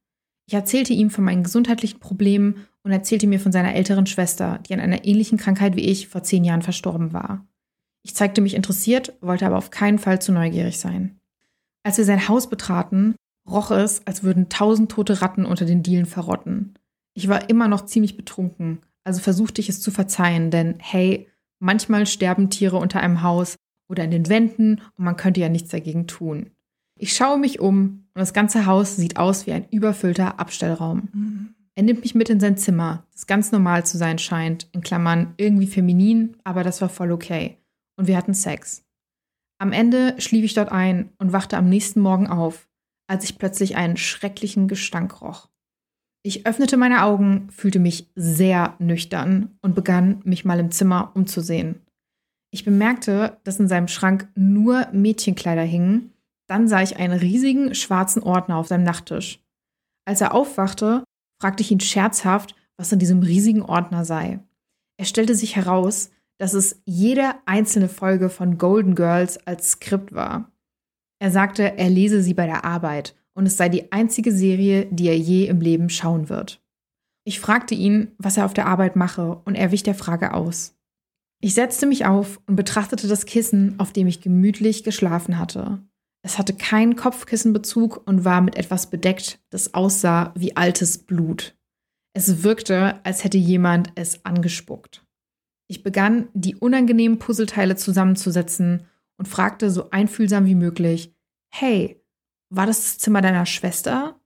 Ich erzählte ihm von meinen gesundheitlichen Problemen und erzählte mir von seiner älteren Schwester, die an einer ähnlichen Krankheit wie ich vor zehn Jahren verstorben war. Ich zeigte mich interessiert, wollte aber auf keinen Fall zu neugierig sein. Als wir sein Haus betraten, roch es, als würden tausend tote Ratten unter den Dielen verrotten. Ich war immer noch ziemlich betrunken, also versuchte ich es zu verzeihen, denn hey, manchmal sterben Tiere unter einem Haus oder in den Wänden und man könnte ja nichts dagegen tun. Ich schaue mich um und das ganze Haus sieht aus wie ein überfüllter Abstellraum. Mhm. Er nimmt mich mit in sein Zimmer, das ganz normal zu sein scheint, in Klammern irgendwie feminin, aber das war voll okay. Und wir hatten Sex. Am Ende schlief ich dort ein und wachte am nächsten Morgen auf, als ich plötzlich einen schrecklichen Gestank roch. Ich öffnete meine Augen, fühlte mich sehr nüchtern und begann, mich mal im Zimmer umzusehen. Ich bemerkte, dass in seinem Schrank nur Mädchenkleider hingen. Dann sah ich einen riesigen schwarzen Ordner auf seinem Nachttisch. Als er aufwachte, fragte ich ihn scherzhaft, was in diesem riesigen Ordner sei. Er stellte sich heraus, dass es jede einzelne Folge von Golden Girls als Skript war. Er sagte, er lese sie bei der Arbeit und es sei die einzige Serie, die er je im Leben schauen wird. Ich fragte ihn, was er auf der Arbeit mache, und er wich der Frage aus. Ich setzte mich auf und betrachtete das Kissen, auf dem ich gemütlich geschlafen hatte. Es hatte keinen Kopfkissenbezug und war mit etwas bedeckt, das aussah wie altes Blut. Es wirkte, als hätte jemand es angespuckt. Ich begann, die unangenehmen Puzzleteile zusammenzusetzen und fragte so einfühlsam wie möglich: Hey, war das das Zimmer deiner Schwester?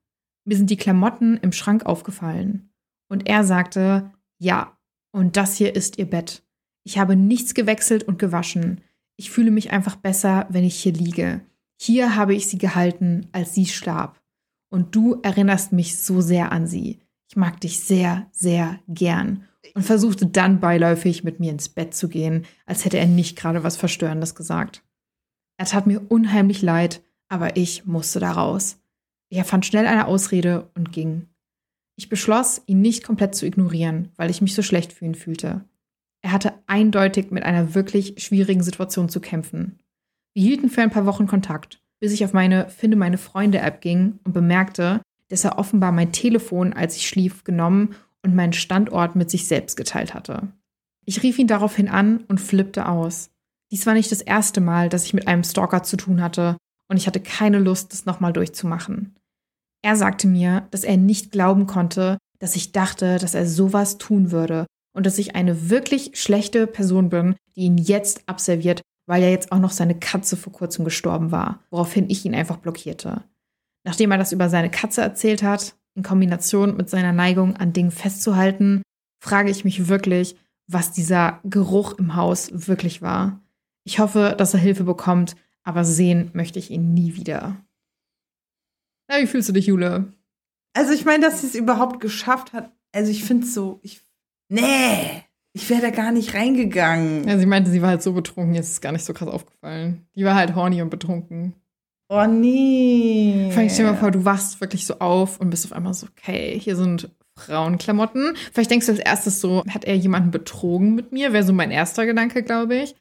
Mir sind die Klamotten im Schrank aufgefallen. Und er sagte: Ja, und das hier ist ihr Bett. Ich habe nichts gewechselt und gewaschen. Ich fühle mich einfach besser, wenn ich hier liege. Hier habe ich sie gehalten, als sie starb. Und du erinnerst mich so sehr an sie. Ich mag dich sehr, sehr gern. Und versuchte dann beiläufig, mit mir ins Bett zu gehen, als hätte er nicht gerade was Verstörendes gesagt. Er tat mir unheimlich leid, aber ich musste da raus. Ich erfand schnell eine Ausrede und ging. Ich beschloss, ihn nicht komplett zu ignorieren, weil ich mich so schlecht für ihn fühlte. Er hatte eindeutig mit einer wirklich schwierigen Situation zu kämpfen. Wir hielten für ein paar Wochen Kontakt, bis ich auf meine Finde-meine-Freunde-App ging und bemerkte, dass er offenbar mein Telefon, als ich schlief, genommen und meinen Standort mit sich selbst geteilt hatte. Ich rief ihn daraufhin an und flippte aus. Dies war nicht das erste Mal, dass ich mit einem Stalker zu tun hatte, und ich hatte keine Lust, das nochmal durchzumachen. Er sagte mir, dass er nicht glauben konnte, dass ich dachte, dass er sowas tun würde und dass ich eine wirklich schlechte Person bin, die ihn jetzt abserviert, weil ja jetzt auch noch seine Katze vor kurzem gestorben war, woraufhin ich ihn einfach blockierte. Nachdem er das über seine Katze erzählt hat, in Kombination mit seiner Neigung, an Dingen festzuhalten, frage ich mich wirklich, was dieser Geruch im Haus wirklich war. Ich hoffe, dass er Hilfe bekommt, aber sehen möchte ich ihn nie wieder. Na, wie fühlst du dich, Jule? Also ich meine, dass sie es überhaupt geschafft hat. Also ich finde es so, ich, nee, Ich wäre da gar nicht reingegangen. Ja, sie meinte, sie war halt so betrunken, jetzt ist es gar nicht so krass aufgefallen. Die war halt horny und betrunken. Oh nee. Vor allem, stell dir mal vor, du wachst wirklich so auf und bist auf einmal so, okay, hier sind Frauenklamotten. Vielleicht denkst du als erstes so, hat er jemanden betrogen mit mir? Wäre so mein erster Gedanke, glaube ich.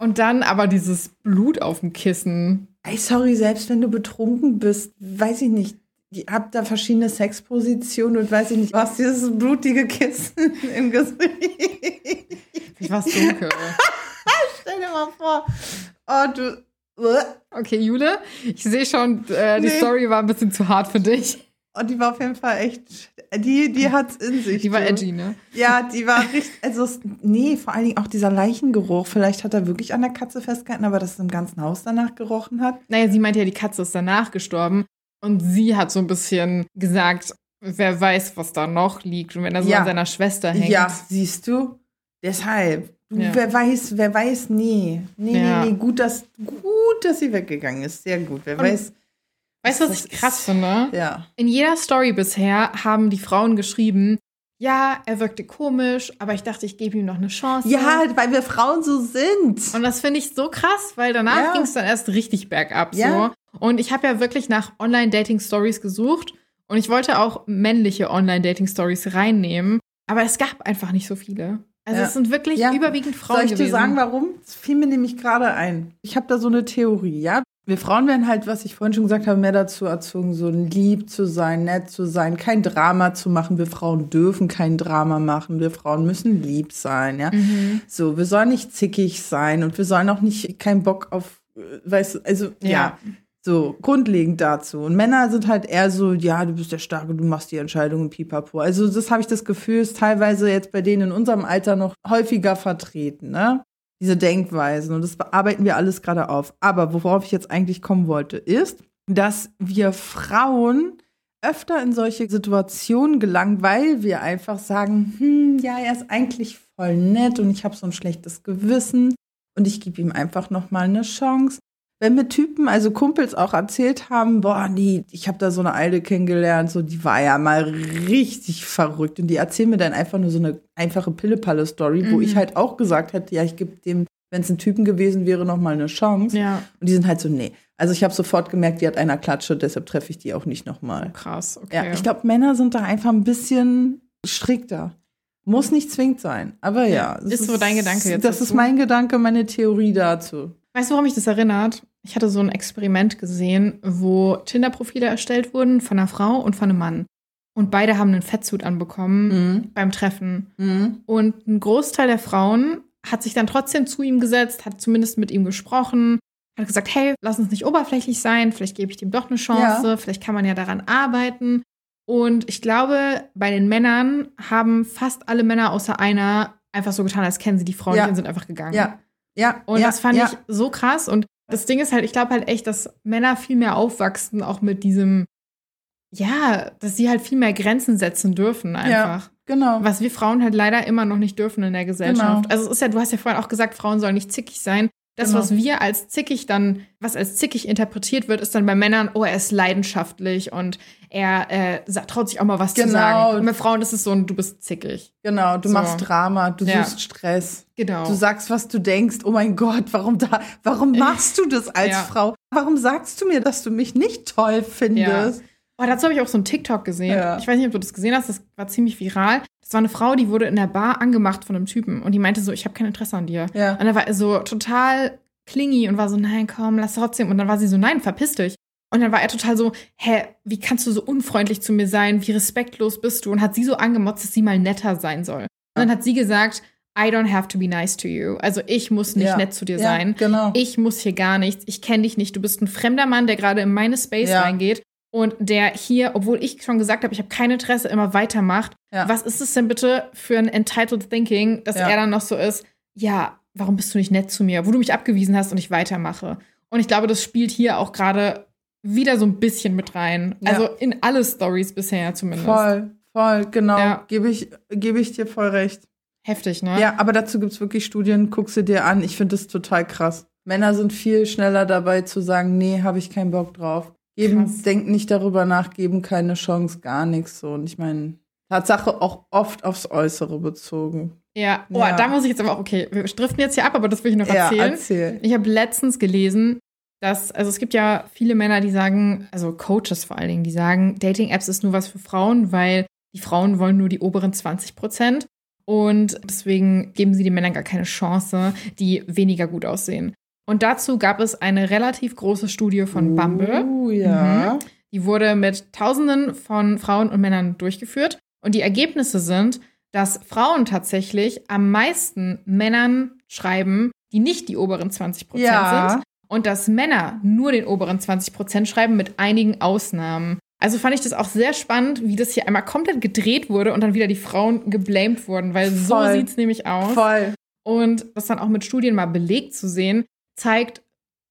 Und dann aber dieses Blut auf dem Kissen. Ey, sorry, selbst wenn du betrunken bist, weiß ich nicht. Ihr habt da verschiedene Sexpositionen und weiß ich nicht, was dieses blutige Kissen im Gesicht. Ich war's dunkel. Stell dir mal vor. Oh, du. Okay, Jule, ich sehe schon, äh, die nee. Story war ein bisschen zu hart für dich. Und die war auf jeden Fall echt, die, die hat's in sich. Die war edgy, ne? Ja, die war richtig, also, nee, vor allen Dingen auch dieser Leichengeruch. Vielleicht hat er wirklich an der Katze festgehalten, aber dass es im ganzen Haus danach gerochen hat. Naja, sie meinte ja, die Katze ist danach gestorben. Und sie hat so ein bisschen gesagt, wer weiß, was da noch liegt. Und wenn er so ja. an seiner Schwester hängt. Ja, siehst du? Deshalb. Du, ja. Wer weiß, wer weiß, nee. Nee, ja. nee, nee. Gut, dass, gut, dass sie weggegangen ist. Sehr gut. Wer Und weiß. Weißt du, was ich krass finde? Ja. In jeder Story bisher haben die Frauen geschrieben, ja, er wirkte komisch, aber ich dachte, ich gebe ihm noch eine Chance. Ja, weil wir Frauen so sind. Und das finde ich so krass, weil danach ja. ging es dann erst richtig bergab. Ja. So. Und ich habe ja wirklich nach Online-Dating-Stories gesucht. Und ich wollte auch männliche Online-Dating-Stories reinnehmen. Aber es gab einfach nicht so viele. Also ja. es sind wirklich ja. überwiegend Frauen gewesen. Soll ich dir sagen, warum? Es fiel mir nämlich gerade ein. Ich habe da so eine Theorie, ja. Wir Frauen werden halt, was ich vorhin schon gesagt habe, mehr dazu erzogen, so lieb zu sein, nett zu sein, kein Drama zu machen. Wir Frauen dürfen kein Drama machen. Wir Frauen müssen lieb sein, ja. Mhm. So, wir sollen nicht zickig sein und wir sollen auch nicht, keinen Bock auf, weißt du, also, ja. ja. So, grundlegend dazu. Und Männer sind halt eher so, ja, du bist der Starke, du machst die Entscheidungen, pipapo. Also das habe ich das Gefühl, ist teilweise jetzt bei denen in unserem Alter noch häufiger vertreten, ne? Diese Denkweisen. Und das bearbeiten wir alles gerade auf. Aber worauf ich jetzt eigentlich kommen wollte, ist, dass wir Frauen öfter in solche Situationen gelangen, weil wir einfach sagen, hm, ja, er ist eigentlich voll nett und ich habe so ein schlechtes Gewissen und ich gebe ihm einfach nochmal eine Chance. Wenn mir Typen, also Kumpels auch erzählt haben, boah, nee, ich habe da so eine Alte kennengelernt, so die war ja mal richtig verrückt. Und die erzählen mir dann einfach nur so eine einfache Pille-Palle-Story, mhm. wo ich halt auch gesagt hätte, ja, ich gebe dem, wenn es ein Typen gewesen wäre, noch mal eine Chance. Ja. Und die sind halt so, nee. Also ich habe sofort gemerkt, die hat einer Klatsche, deshalb treffe ich die auch nicht noch mal. Krass, okay. Ja, ich glaube, Männer sind da einfach ein bisschen strikter. Muss nicht zwingend sein, aber ja. ja ist so dein Gedanke jetzt. Das dazu? Ist mein Gedanke, meine Theorie dazu. Weißt du, warum mich das erinnert? Ich hatte so ein Experiment gesehen, wo Tinder-Profile erstellt wurden von einer Frau und von einem Mann. Und beide haben einen Fettsuit anbekommen mhm. beim Treffen. Mhm. Und ein Großteil der Frauen hat sich dann trotzdem zu ihm gesetzt, hat zumindest mit ihm gesprochen, hat gesagt, hey, lass uns nicht oberflächlich sein, vielleicht gebe ich dem doch eine Chance, ja. vielleicht kann man ja daran arbeiten. Und ich glaube, bei den Männern haben fast alle Männer außer einer einfach so getan, als kennen sie die Frau ja. und sind einfach gegangen. Ja. Ja, und ja, das fand ja. ich so krass. Und das Ding ist halt, ich glaube halt echt, dass Männer viel mehr aufwachsen, auch mit diesem, ja, dass sie halt viel mehr Grenzen setzen dürfen einfach. Ja, genau. Was wir Frauen halt leider immer noch nicht dürfen in der Gesellschaft. Genau. Also es ist ja, du hast ja vorhin auch gesagt, Frauen sollen nicht zickig sein. Das, genau. was wir als zickig dann, was als zickig interpretiert wird, ist dann bei Männern, oh, er ist leidenschaftlich und er äh, traut sich auch mal was genau. zu sagen. Und bei Frauen ist es so ein, du bist zickig. Genau, du so. machst Drama, du ja. suchst Stress. Genau. Du sagst, was du denkst. Oh mein Gott, warum da, warum machst du das als ja. Frau? Warum sagst du mir, dass du mich nicht toll findest? Ja. Oh, dazu habe ich auch so einen TikTok gesehen. Ja. Ich weiß nicht, ob du das gesehen hast, das war ziemlich viral. Das war eine Frau, die wurde in der Bar angemacht von einem Typen. Und die meinte so, ich habe kein Interesse an dir. Ja. Und er war so total clingy und war so, nein, komm, lass trotzdem. Und dann war sie so, nein, verpiss dich. Und dann war er total so, hä, wie kannst du so unfreundlich zu mir sein? Wie respektlos bist du? Und hat sie so angemotzt, dass sie mal netter sein soll. Und dann hat sie gesagt, I don't have to be nice to you. Also ich muss nicht ja. nett zu dir ja, sein. Genau. Ich muss hier gar nichts. Ich kenne dich nicht. Du bist ein fremder Mann, der gerade in meine Space ja. reingeht. Und der hier, obwohl ich schon gesagt habe, ich habe kein Interesse, immer weitermacht. Ja. Was ist es denn bitte für ein entitled thinking, dass ja. er dann noch so ist, ja, warum bist du nicht nett zu mir, wo du mich abgewiesen hast und ich weitermache? Und ich glaube, das spielt hier auch gerade wieder so ein bisschen mit rein. Ja. Also in alle Stories bisher zumindest. Voll, voll, genau. Ja. Gebe ich, gebe ich dir voll recht. Heftig, ne? Ja, aber dazu gibt's wirklich Studien, guck sie dir an. Ich finde das total krass. Männer sind viel schneller dabei zu sagen, nee, habe ich keinen Bock drauf. Geben, denken nicht darüber nach, geben keine Chance, gar nichts so. Und ich meine, Tatsache auch oft aufs Äußere bezogen. Ja, oh, ja. Da muss ich jetzt aber auch, okay, wir driften jetzt hier ab, aber das will ich noch erzählen. Ja, erzähl. Ich habe letztens gelesen, dass, also es gibt ja viele Männer, die sagen, also Coaches vor allen Dingen, die sagen, Dating-Apps ist nur was für Frauen, weil die Frauen wollen nur die oberen zwanzig Prozent und deswegen geben sie den Männern gar keine Chance, die weniger gut aussehen. Und dazu gab es eine relativ große Studie von Bumble. Uh, ja. Mhm. Die wurde mit Tausenden von Frauen und Männern durchgeführt und die Ergebnisse sind, dass Frauen tatsächlich am meisten Männern schreiben, die nicht die oberen zwanzig Prozent ja. sind. Und dass Männer nur den oberen zwanzig Prozent schreiben, mit einigen Ausnahmen. Also fand ich das auch sehr spannend, wie das hier einmal komplett gedreht wurde und dann wieder die Frauen geblamed wurden. Weil Voll. so sieht's nämlich aus. Voll. Und das dann auch mit Studien mal belegt zu sehen, zeigt,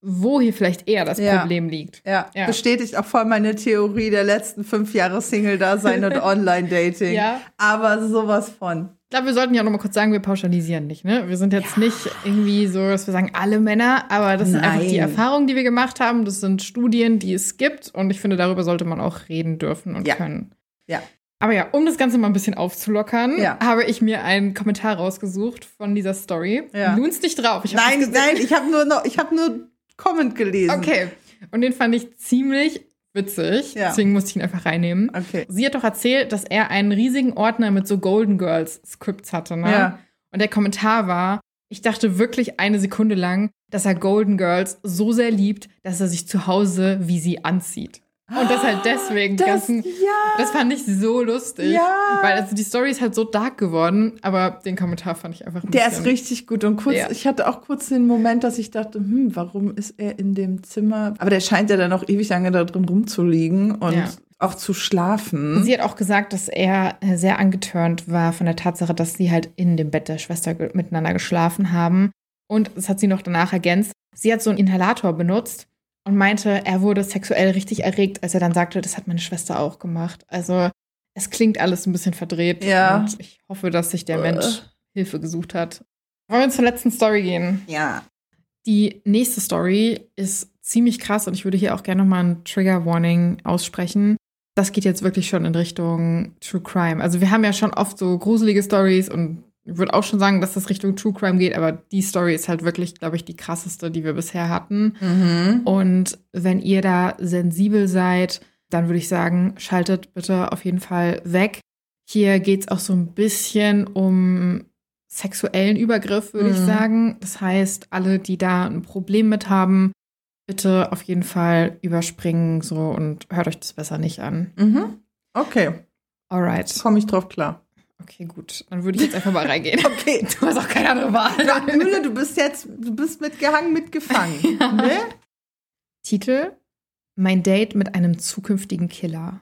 wo hier vielleicht eher das ja. Problem liegt. Ja. ja, bestätigt auch voll meine Theorie der letzten fünf Jahre Single-Dasein und Online-Dating. Ja. Aber sowas von. Ich glaube, wir sollten ja auch noch mal kurz sagen, wir pauschalisieren nicht, ne? Wir sind jetzt ja. nicht irgendwie so, dass wir sagen, alle Männer, aber das Nein. sind einfach die Erfahrungen, die wir gemacht haben. Das sind Studien, die es gibt und ich finde, darüber sollte man auch reden dürfen und ja. können. Ja. Aber ja, um das Ganze mal ein bisschen aufzulockern, ja. habe ich mir einen Kommentar rausgesucht von dieser Story. Ja. Lohnst nicht drauf. Ich nein, nein, ich habe nur noch, ich habe nur Comment gelesen. Okay. Und den fand ich ziemlich witzig. Ja. Deswegen musste ich ihn einfach reinnehmen. Okay. Sie hat doch erzählt, dass er einen riesigen Ordner mit so Golden Girls Scripts hatte, ne? Ja. Und der Kommentar war, ich dachte wirklich eine Sekunde lang, dass er Golden Girls so sehr liebt, dass er sich zu Hause wie sie anzieht. Und das halt deswegen. Das, ganzen, ja. das fand ich so lustig. Ja. Weil also die Story ist halt so dark geworden, aber den Kommentar fand ich einfach ein Der bisschen. Ist richtig gut. Und kurz, ja. ich hatte auch kurz den Moment, dass ich dachte, hm, warum ist er in dem Zimmer? Aber der scheint ja dann auch ewig lange da drin rumzuliegen und ja. auch zu schlafen. Sie hat auch gesagt, dass er sehr angetörnt war von der Tatsache, dass sie halt in dem Bett der Schwester ge- miteinander geschlafen haben. Und das hat sie noch danach ergänzt. Sie hat so einen Inhalator benutzt. Und meinte, er wurde sexuell richtig erregt, als er dann sagte, das hat meine Schwester auch gemacht. Also es klingt alles ein bisschen verdreht. Ja. Und ich hoffe, dass sich der uh. Mensch Hilfe gesucht hat. Wollen wir zur letzten Story gehen? Ja. Die nächste Story ist ziemlich krass und ich würde hier auch gerne nochmal ein Trigger Warning aussprechen. Das geht jetzt wirklich schon in Richtung True Crime. Also wir haben ja schon oft so gruselige Stories und ich würde auch schon sagen, dass das Richtung True Crime geht, aber die Story ist halt wirklich, glaube ich, die krasseste, die wir bisher hatten. Mhm. Und wenn ihr da sensibel seid, dann würde ich sagen, schaltet bitte auf jeden Fall weg. Hier geht es auch so ein bisschen um sexuellen Übergriff, würde mhm. ich sagen. Das heißt, alle, die da ein Problem mit haben, bitte auf jeden Fall überspringen so und hört euch das besser nicht an. Mhm. Okay. Alright. Komme ich drauf klar. Okay, gut. Dann würde ich jetzt einfach mal reingehen. Okay. Du hast auch keine andere Wahl. Mühle, du bist jetzt, du bist mitgehangen, mitgefangen. Ja. Ne? Titel: Mein Date mit einem zukünftigen Killer.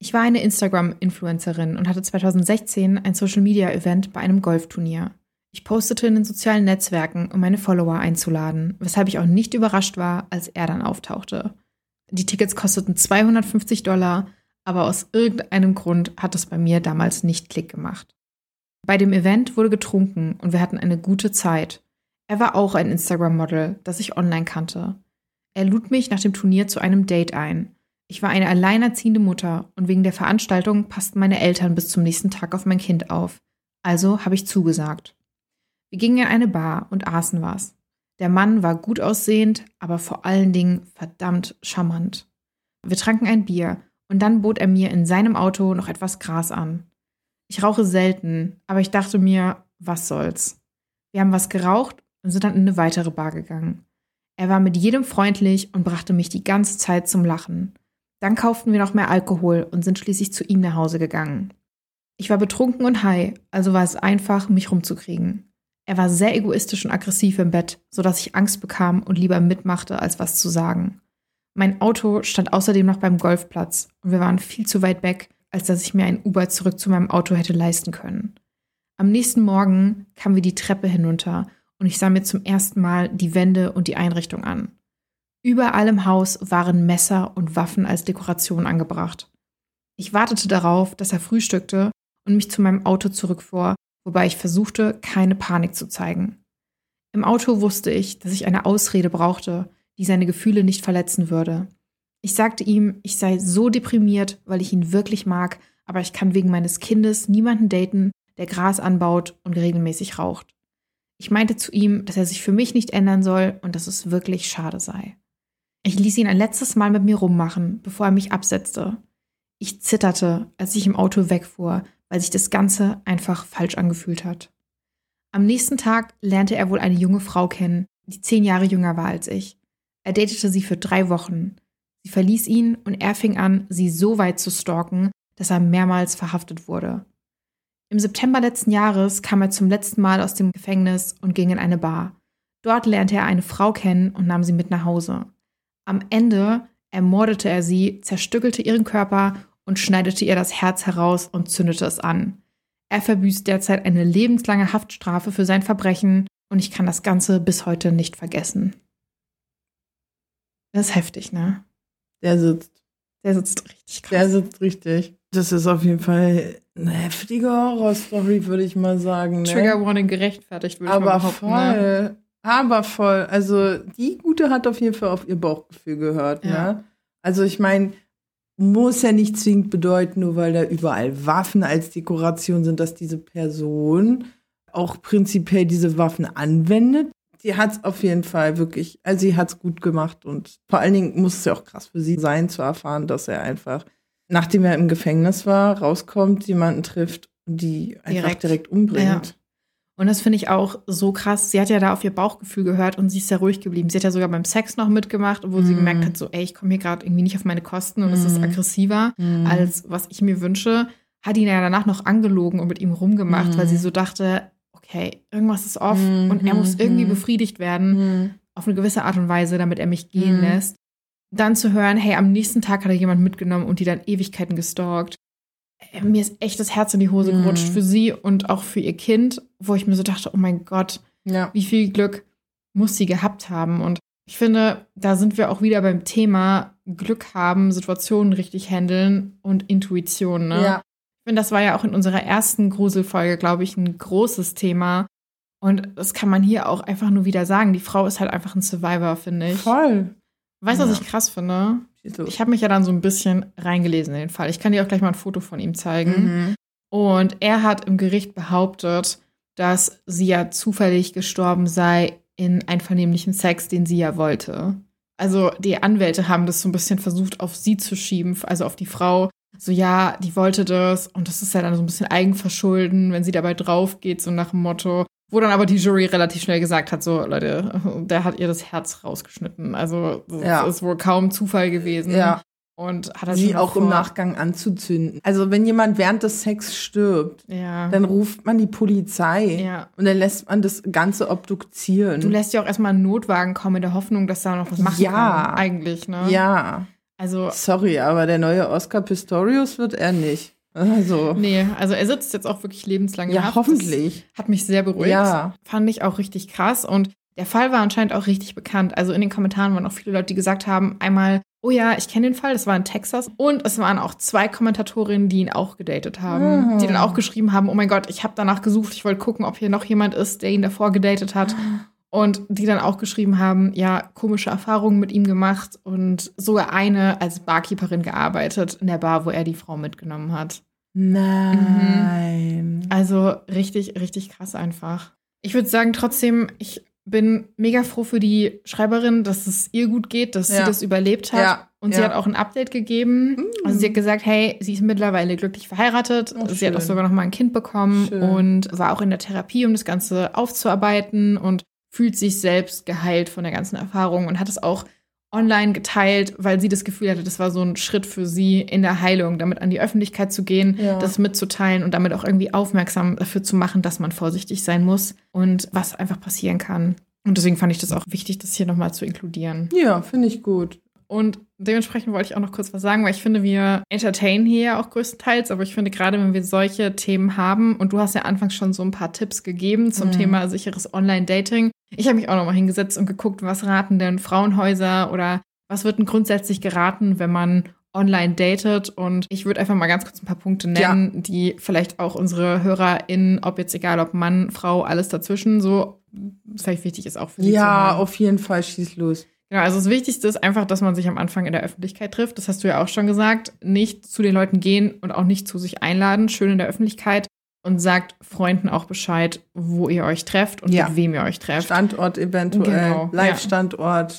Ich war eine Instagram-Influencerin und hatte zwanzig sechzehn ein Social-Media-Event bei einem Golfturnier. Ich postete in den sozialen Netzwerken, um meine Follower einzuladen, weshalb ich auch nicht überrascht war, als er dann auftauchte. Die Tickets kosteten zweihundertfünfzig Dollar, aber aus irgendeinem Grund hat es bei mir damals nicht Klick gemacht. Bei dem Event wurde getrunken und wir hatten eine gute Zeit. Er war auch ein Instagram-Model, das ich online kannte. Er lud mich nach dem Turnier zu einem Date ein. Ich war eine alleinerziehende Mutter und wegen der Veranstaltung passten meine Eltern bis zum nächsten Tag auf mein Kind auf. Also habe ich zugesagt. Wir gingen in eine Bar und aßen was. Der Mann war gut aussehend, aber vor allen Dingen verdammt charmant. Wir tranken ein Bier. Und dann bot er mir in seinem Auto noch etwas Gras an. Ich rauche selten, aber ich dachte mir, was soll's. Wir haben was geraucht und sind dann in eine weitere Bar gegangen. Er war mit jedem freundlich und brachte mich die ganze Zeit zum Lachen. Dann kauften wir noch mehr Alkohol und sind schließlich zu ihm nach Hause gegangen. Ich war betrunken und high, also war es einfach, mich rumzukriegen. Er war sehr egoistisch und aggressiv im Bett, sodass ich Angst bekam und lieber mitmachte, als was zu sagen. Mein Auto stand außerdem noch beim Golfplatz und wir waren viel zu weit weg, als dass ich mir einen Uber zurück zu meinem Auto hätte leisten können. Am nächsten Morgen kamen wir die Treppe hinunter und ich sah mir zum ersten Mal die Wände und die Einrichtung an. Überall im Haus waren Messer und Waffen als Dekoration angebracht. Ich wartete darauf, dass er frühstückte und mich zu meinem Auto zurückfuhr, wobei ich versuchte, keine Panik zu zeigen. Im Auto wusste ich, dass ich eine Ausrede brauchte, die seine Gefühle nicht verletzen würde. Ich sagte ihm, ich sei so deprimiert, weil ich ihn wirklich mag, aber ich kann wegen meines Kindes niemanden daten, der Gras anbaut und regelmäßig raucht. Ich meinte zu ihm, dass er sich für mich nicht ändern soll und dass es wirklich schade sei. Ich ließ ihn ein letztes Mal mit mir rummachen, bevor er mich absetzte. Ich zitterte, als ich im Auto wegfuhr, weil sich das Ganze einfach falsch angefühlt hat. Am nächsten Tag lernte er wohl eine junge Frau kennen, die zehn Jahre jünger war als ich. Er datete sie für drei Wochen. Sie verließ ihn und er fing an, sie so weit zu stalken, dass er mehrmals verhaftet wurde. Im September letzten Jahres kam er zum letzten Mal aus dem Gefängnis und ging in eine Bar. Dort lernte er eine Frau kennen und nahm sie mit nach Hause. Am Ende ermordete er sie, zerstückelte ihren Körper und schneidete ihr das Herz heraus und zündete es an. Er verbüßt derzeit eine lebenslange Haftstrafe für sein Verbrechen und ich kann das Ganze bis heute nicht vergessen. Das ist heftig, ne? Der sitzt. Der sitzt richtig krass. Der sitzt richtig. Das ist auf jeden Fall eine heftige Horrorstory, würde ich mal sagen. Ne? Trigger Warning gerechtfertigt, würde ich mal behaupten. Aber voll. Ne? Aber voll. Also die Gute hat auf jeden Fall auf ihr Bauchgefühl gehört. Ja. Ne? Also ich meine, muss ja nicht zwingend bedeuten, nur weil da überall Waffen als Dekoration sind, dass diese Person auch prinzipiell diese Waffen anwendet. Sie hat es auf jeden Fall wirklich, also sie hat es gut gemacht und vor allen Dingen muss es ja auch krass für sie sein, zu erfahren, dass er einfach, nachdem er im Gefängnis war, rauskommt, jemanden trifft, die einfach direkt, direkt umbringt. Ja. Und das finde ich auch so krass. Sie hat ja da auf ihr Bauchgefühl gehört und sie ist ja ruhig geblieben. Sie hat ja sogar beim Sex noch mitgemacht, obwohl mm. sie gemerkt hat, so ey, ich komme hier gerade irgendwie nicht auf meine Kosten und mm. es ist aggressiver mm. als was ich mir wünsche. Hat ihn ja danach noch angelogen und mit ihm rumgemacht, mm. weil sie so dachte, okay, irgendwas ist off mm. und er muss irgendwie mm. befriedigt werden, mm. auf eine gewisse Art und Weise, damit er mich gehen mm. lässt. Dann zu hören, hey, am nächsten Tag hat er jemanden mitgenommen und die dann Ewigkeiten gestalkt. Mir ist echt das Herz in die Hose gerutscht mhm. für sie und auch für ihr Kind, wo ich mir so dachte, oh mein Gott, ja. wie viel Glück muss sie gehabt haben? Und ich finde, da sind wir auch wieder beim Thema Glück haben, Situationen richtig handeln und Intuition. Ne? Ja. Ich finde, das war ja auch in unserer ersten Gruselfolge, glaube ich, ein großes Thema. Und das kann man hier auch einfach nur wieder sagen. Die Frau ist halt einfach ein Survivor, finde ich. Voll. Weißt du, ja. was ich krass finde? Ich habe mich ja dann so ein bisschen reingelesen in den Fall. Ich kann dir auch gleich mal ein Foto von ihm zeigen. Mhm. Und er hat im Gericht behauptet, dass sie ja zufällig gestorben sei in einvernehmlichen Sex, den sie ja wollte. Also die Anwälte haben das so ein bisschen versucht, auf sie zu schieben, also auf die Frau. So, ja, die wollte das. Und das ist ja dann so ein bisschen Eigenverschulden, wenn sie dabei drauf geht, so nach dem Motto. Wo dann aber die Jury relativ schnell gesagt hat, so, Leute, der hat ihr das Herz rausgeschnitten. Also, das ja. ist wohl kaum Zufall gewesen. Ja. Und hat das sie auch vor... im Nachgang anzuzünden. Also, wenn jemand während des Sex stirbt, ja. dann ruft man die Polizei. Ja. Und dann lässt man das Ganze obduzieren. Du lässt ja auch erstmal einen Notwagen kommen in der Hoffnung, dass da noch was machen ja. kann. Eigentlich, ne? Ja. Also, sorry, aber der neue Oscar Pistorius wird er nicht. Also. Nee, also er sitzt jetzt auch wirklich lebenslang in Haft. Ja, hoffentlich. Das hat mich sehr beruhigt. Ja. Fand ich auch richtig krass. Und der Fall war anscheinend auch richtig bekannt. Also in den Kommentaren waren auch viele Leute, die gesagt haben, einmal, oh ja, ich kenne den Fall, das war in Texas. Und es waren auch zwei Kommentatorinnen, die ihn auch gedatet haben. Mhm. Die dann auch geschrieben haben, oh mein Gott, ich habe danach gesucht, ich wollte gucken, ob hier noch jemand ist, der ihn davor gedatet hat. Und die dann auch geschrieben haben, ja, komische Erfahrungen mit ihm gemacht und sogar eine als Barkeeperin gearbeitet in der Bar, wo er die Frau mitgenommen hat. Nein. Mhm. Also richtig, richtig krass einfach. Ich würde sagen trotzdem, ich bin mega froh für die Schreiberin, dass es ihr gut geht, dass ja. sie das überlebt hat. Ja. Und ja. sie hat auch ein Update gegeben. Mhm. Also sie hat gesagt, hey, sie ist mittlerweile glücklich verheiratet. Oh, sie schön. Hat auch sogar noch mal ein Kind bekommen schön. Und war auch in der Therapie, um das Ganze aufzuarbeiten und fühlt sich selbst geheilt von der ganzen Erfahrung und hat es auch online geteilt, weil sie das Gefühl hatte, das war so ein Schritt für sie in der Heilung, damit an die Öffentlichkeit zu gehen, ja. das mitzuteilen und damit auch irgendwie aufmerksam dafür zu machen, dass man vorsichtig sein muss und was einfach passieren kann. Und deswegen fand ich das auch wichtig, das hier nochmal zu inkludieren. Ja, finde ich gut. Und dementsprechend wollte ich auch noch kurz was sagen, weil ich finde, wir entertainen hier ja auch größtenteils, aber ich finde gerade, wenn wir solche Themen haben, und du hast ja anfangs schon so ein paar Tipps gegeben zum mhm. Thema sicheres Online-Dating, ich habe mich auch nochmal hingesetzt und geguckt, was raten denn Frauenhäuser oder was wird denn grundsätzlich geraten, wenn man online datet, und ich würde einfach mal ganz kurz ein paar Punkte nennen, ja. die vielleicht auch unsere HörerInnen, ob jetzt egal, ob Mann, Frau, alles dazwischen, so vielleicht wichtig ist auch für sie. Ja, auf jeden Fall, schieß los. Genau, also das Wichtigste ist einfach, dass man sich am Anfang in der Öffentlichkeit trifft. Das hast du ja auch schon gesagt. Nicht zu den Leuten gehen und auch nicht zu sich einladen. Schön in der Öffentlichkeit. Und sagt Freunden auch Bescheid, wo ihr euch trefft und ja. mit wem ihr euch trefft. Standort eventuell, genau, Live-Standort. Ja.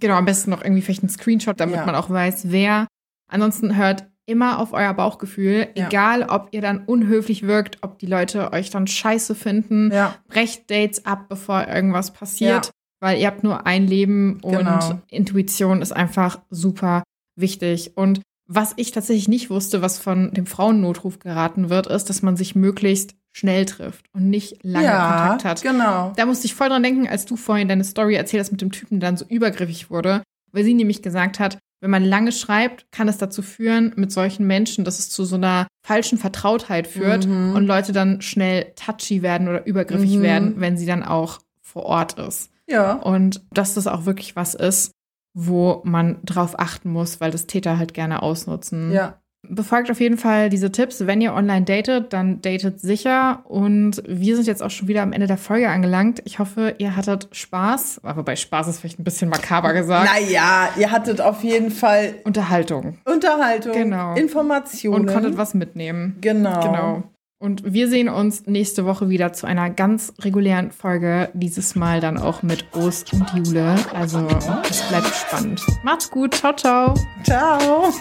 Genau, am besten noch irgendwie vielleicht einen Screenshot, damit ja. man auch weiß, wer. Ansonsten hört immer auf euer Bauchgefühl. Ja. Egal, ob ihr dann unhöflich wirkt, ob die Leute euch dann scheiße finden. Ja. Brecht Dates ab, bevor irgendwas passiert. Ja. Weil ihr habt nur ein Leben und genau. Intuition ist einfach super wichtig. Und was ich tatsächlich nicht wusste, was von dem Frauennotruf geraten wird, ist, dass man sich möglichst schnell trifft und nicht lange ja, Kontakt hat. Genau. Da musste ich voll dran denken, als du vorhin deine Story erzählt hast mit dem Typen, der dann so übergriffig wurde, weil sie nämlich gesagt hat, wenn man lange schreibt, kann es dazu führen, mit solchen Menschen, dass es zu so einer falschen Vertrautheit führt mhm. und Leute dann schnell touchy werden oder übergriffig mhm. werden, wenn sie dann auch vor Ort ist. Ja. Und dass das auch wirklich was ist, wo man drauf achten muss, weil das Täter halt gerne ausnutzen. Ja. Befolgt auf jeden Fall diese Tipps. Wenn ihr online datet, dann datet sicher. Und wir sind jetzt auch schon wieder am Ende der Folge angelangt. Ich hoffe, ihr hattet Spaß. Aber bei Spaß ist vielleicht ein bisschen makaber gesagt. Naja, ihr hattet auf jeden Fall Unterhaltung. Unterhaltung, genau. Informationen. Und konntet was mitnehmen. Genau. Genau. Und wir sehen uns nächste Woche wieder zu einer ganz regulären Folge. Dieses Mal dann auch mit Ost und Jule. Also es bleibt spannend. Macht's gut. Ciao, ciao. Ciao.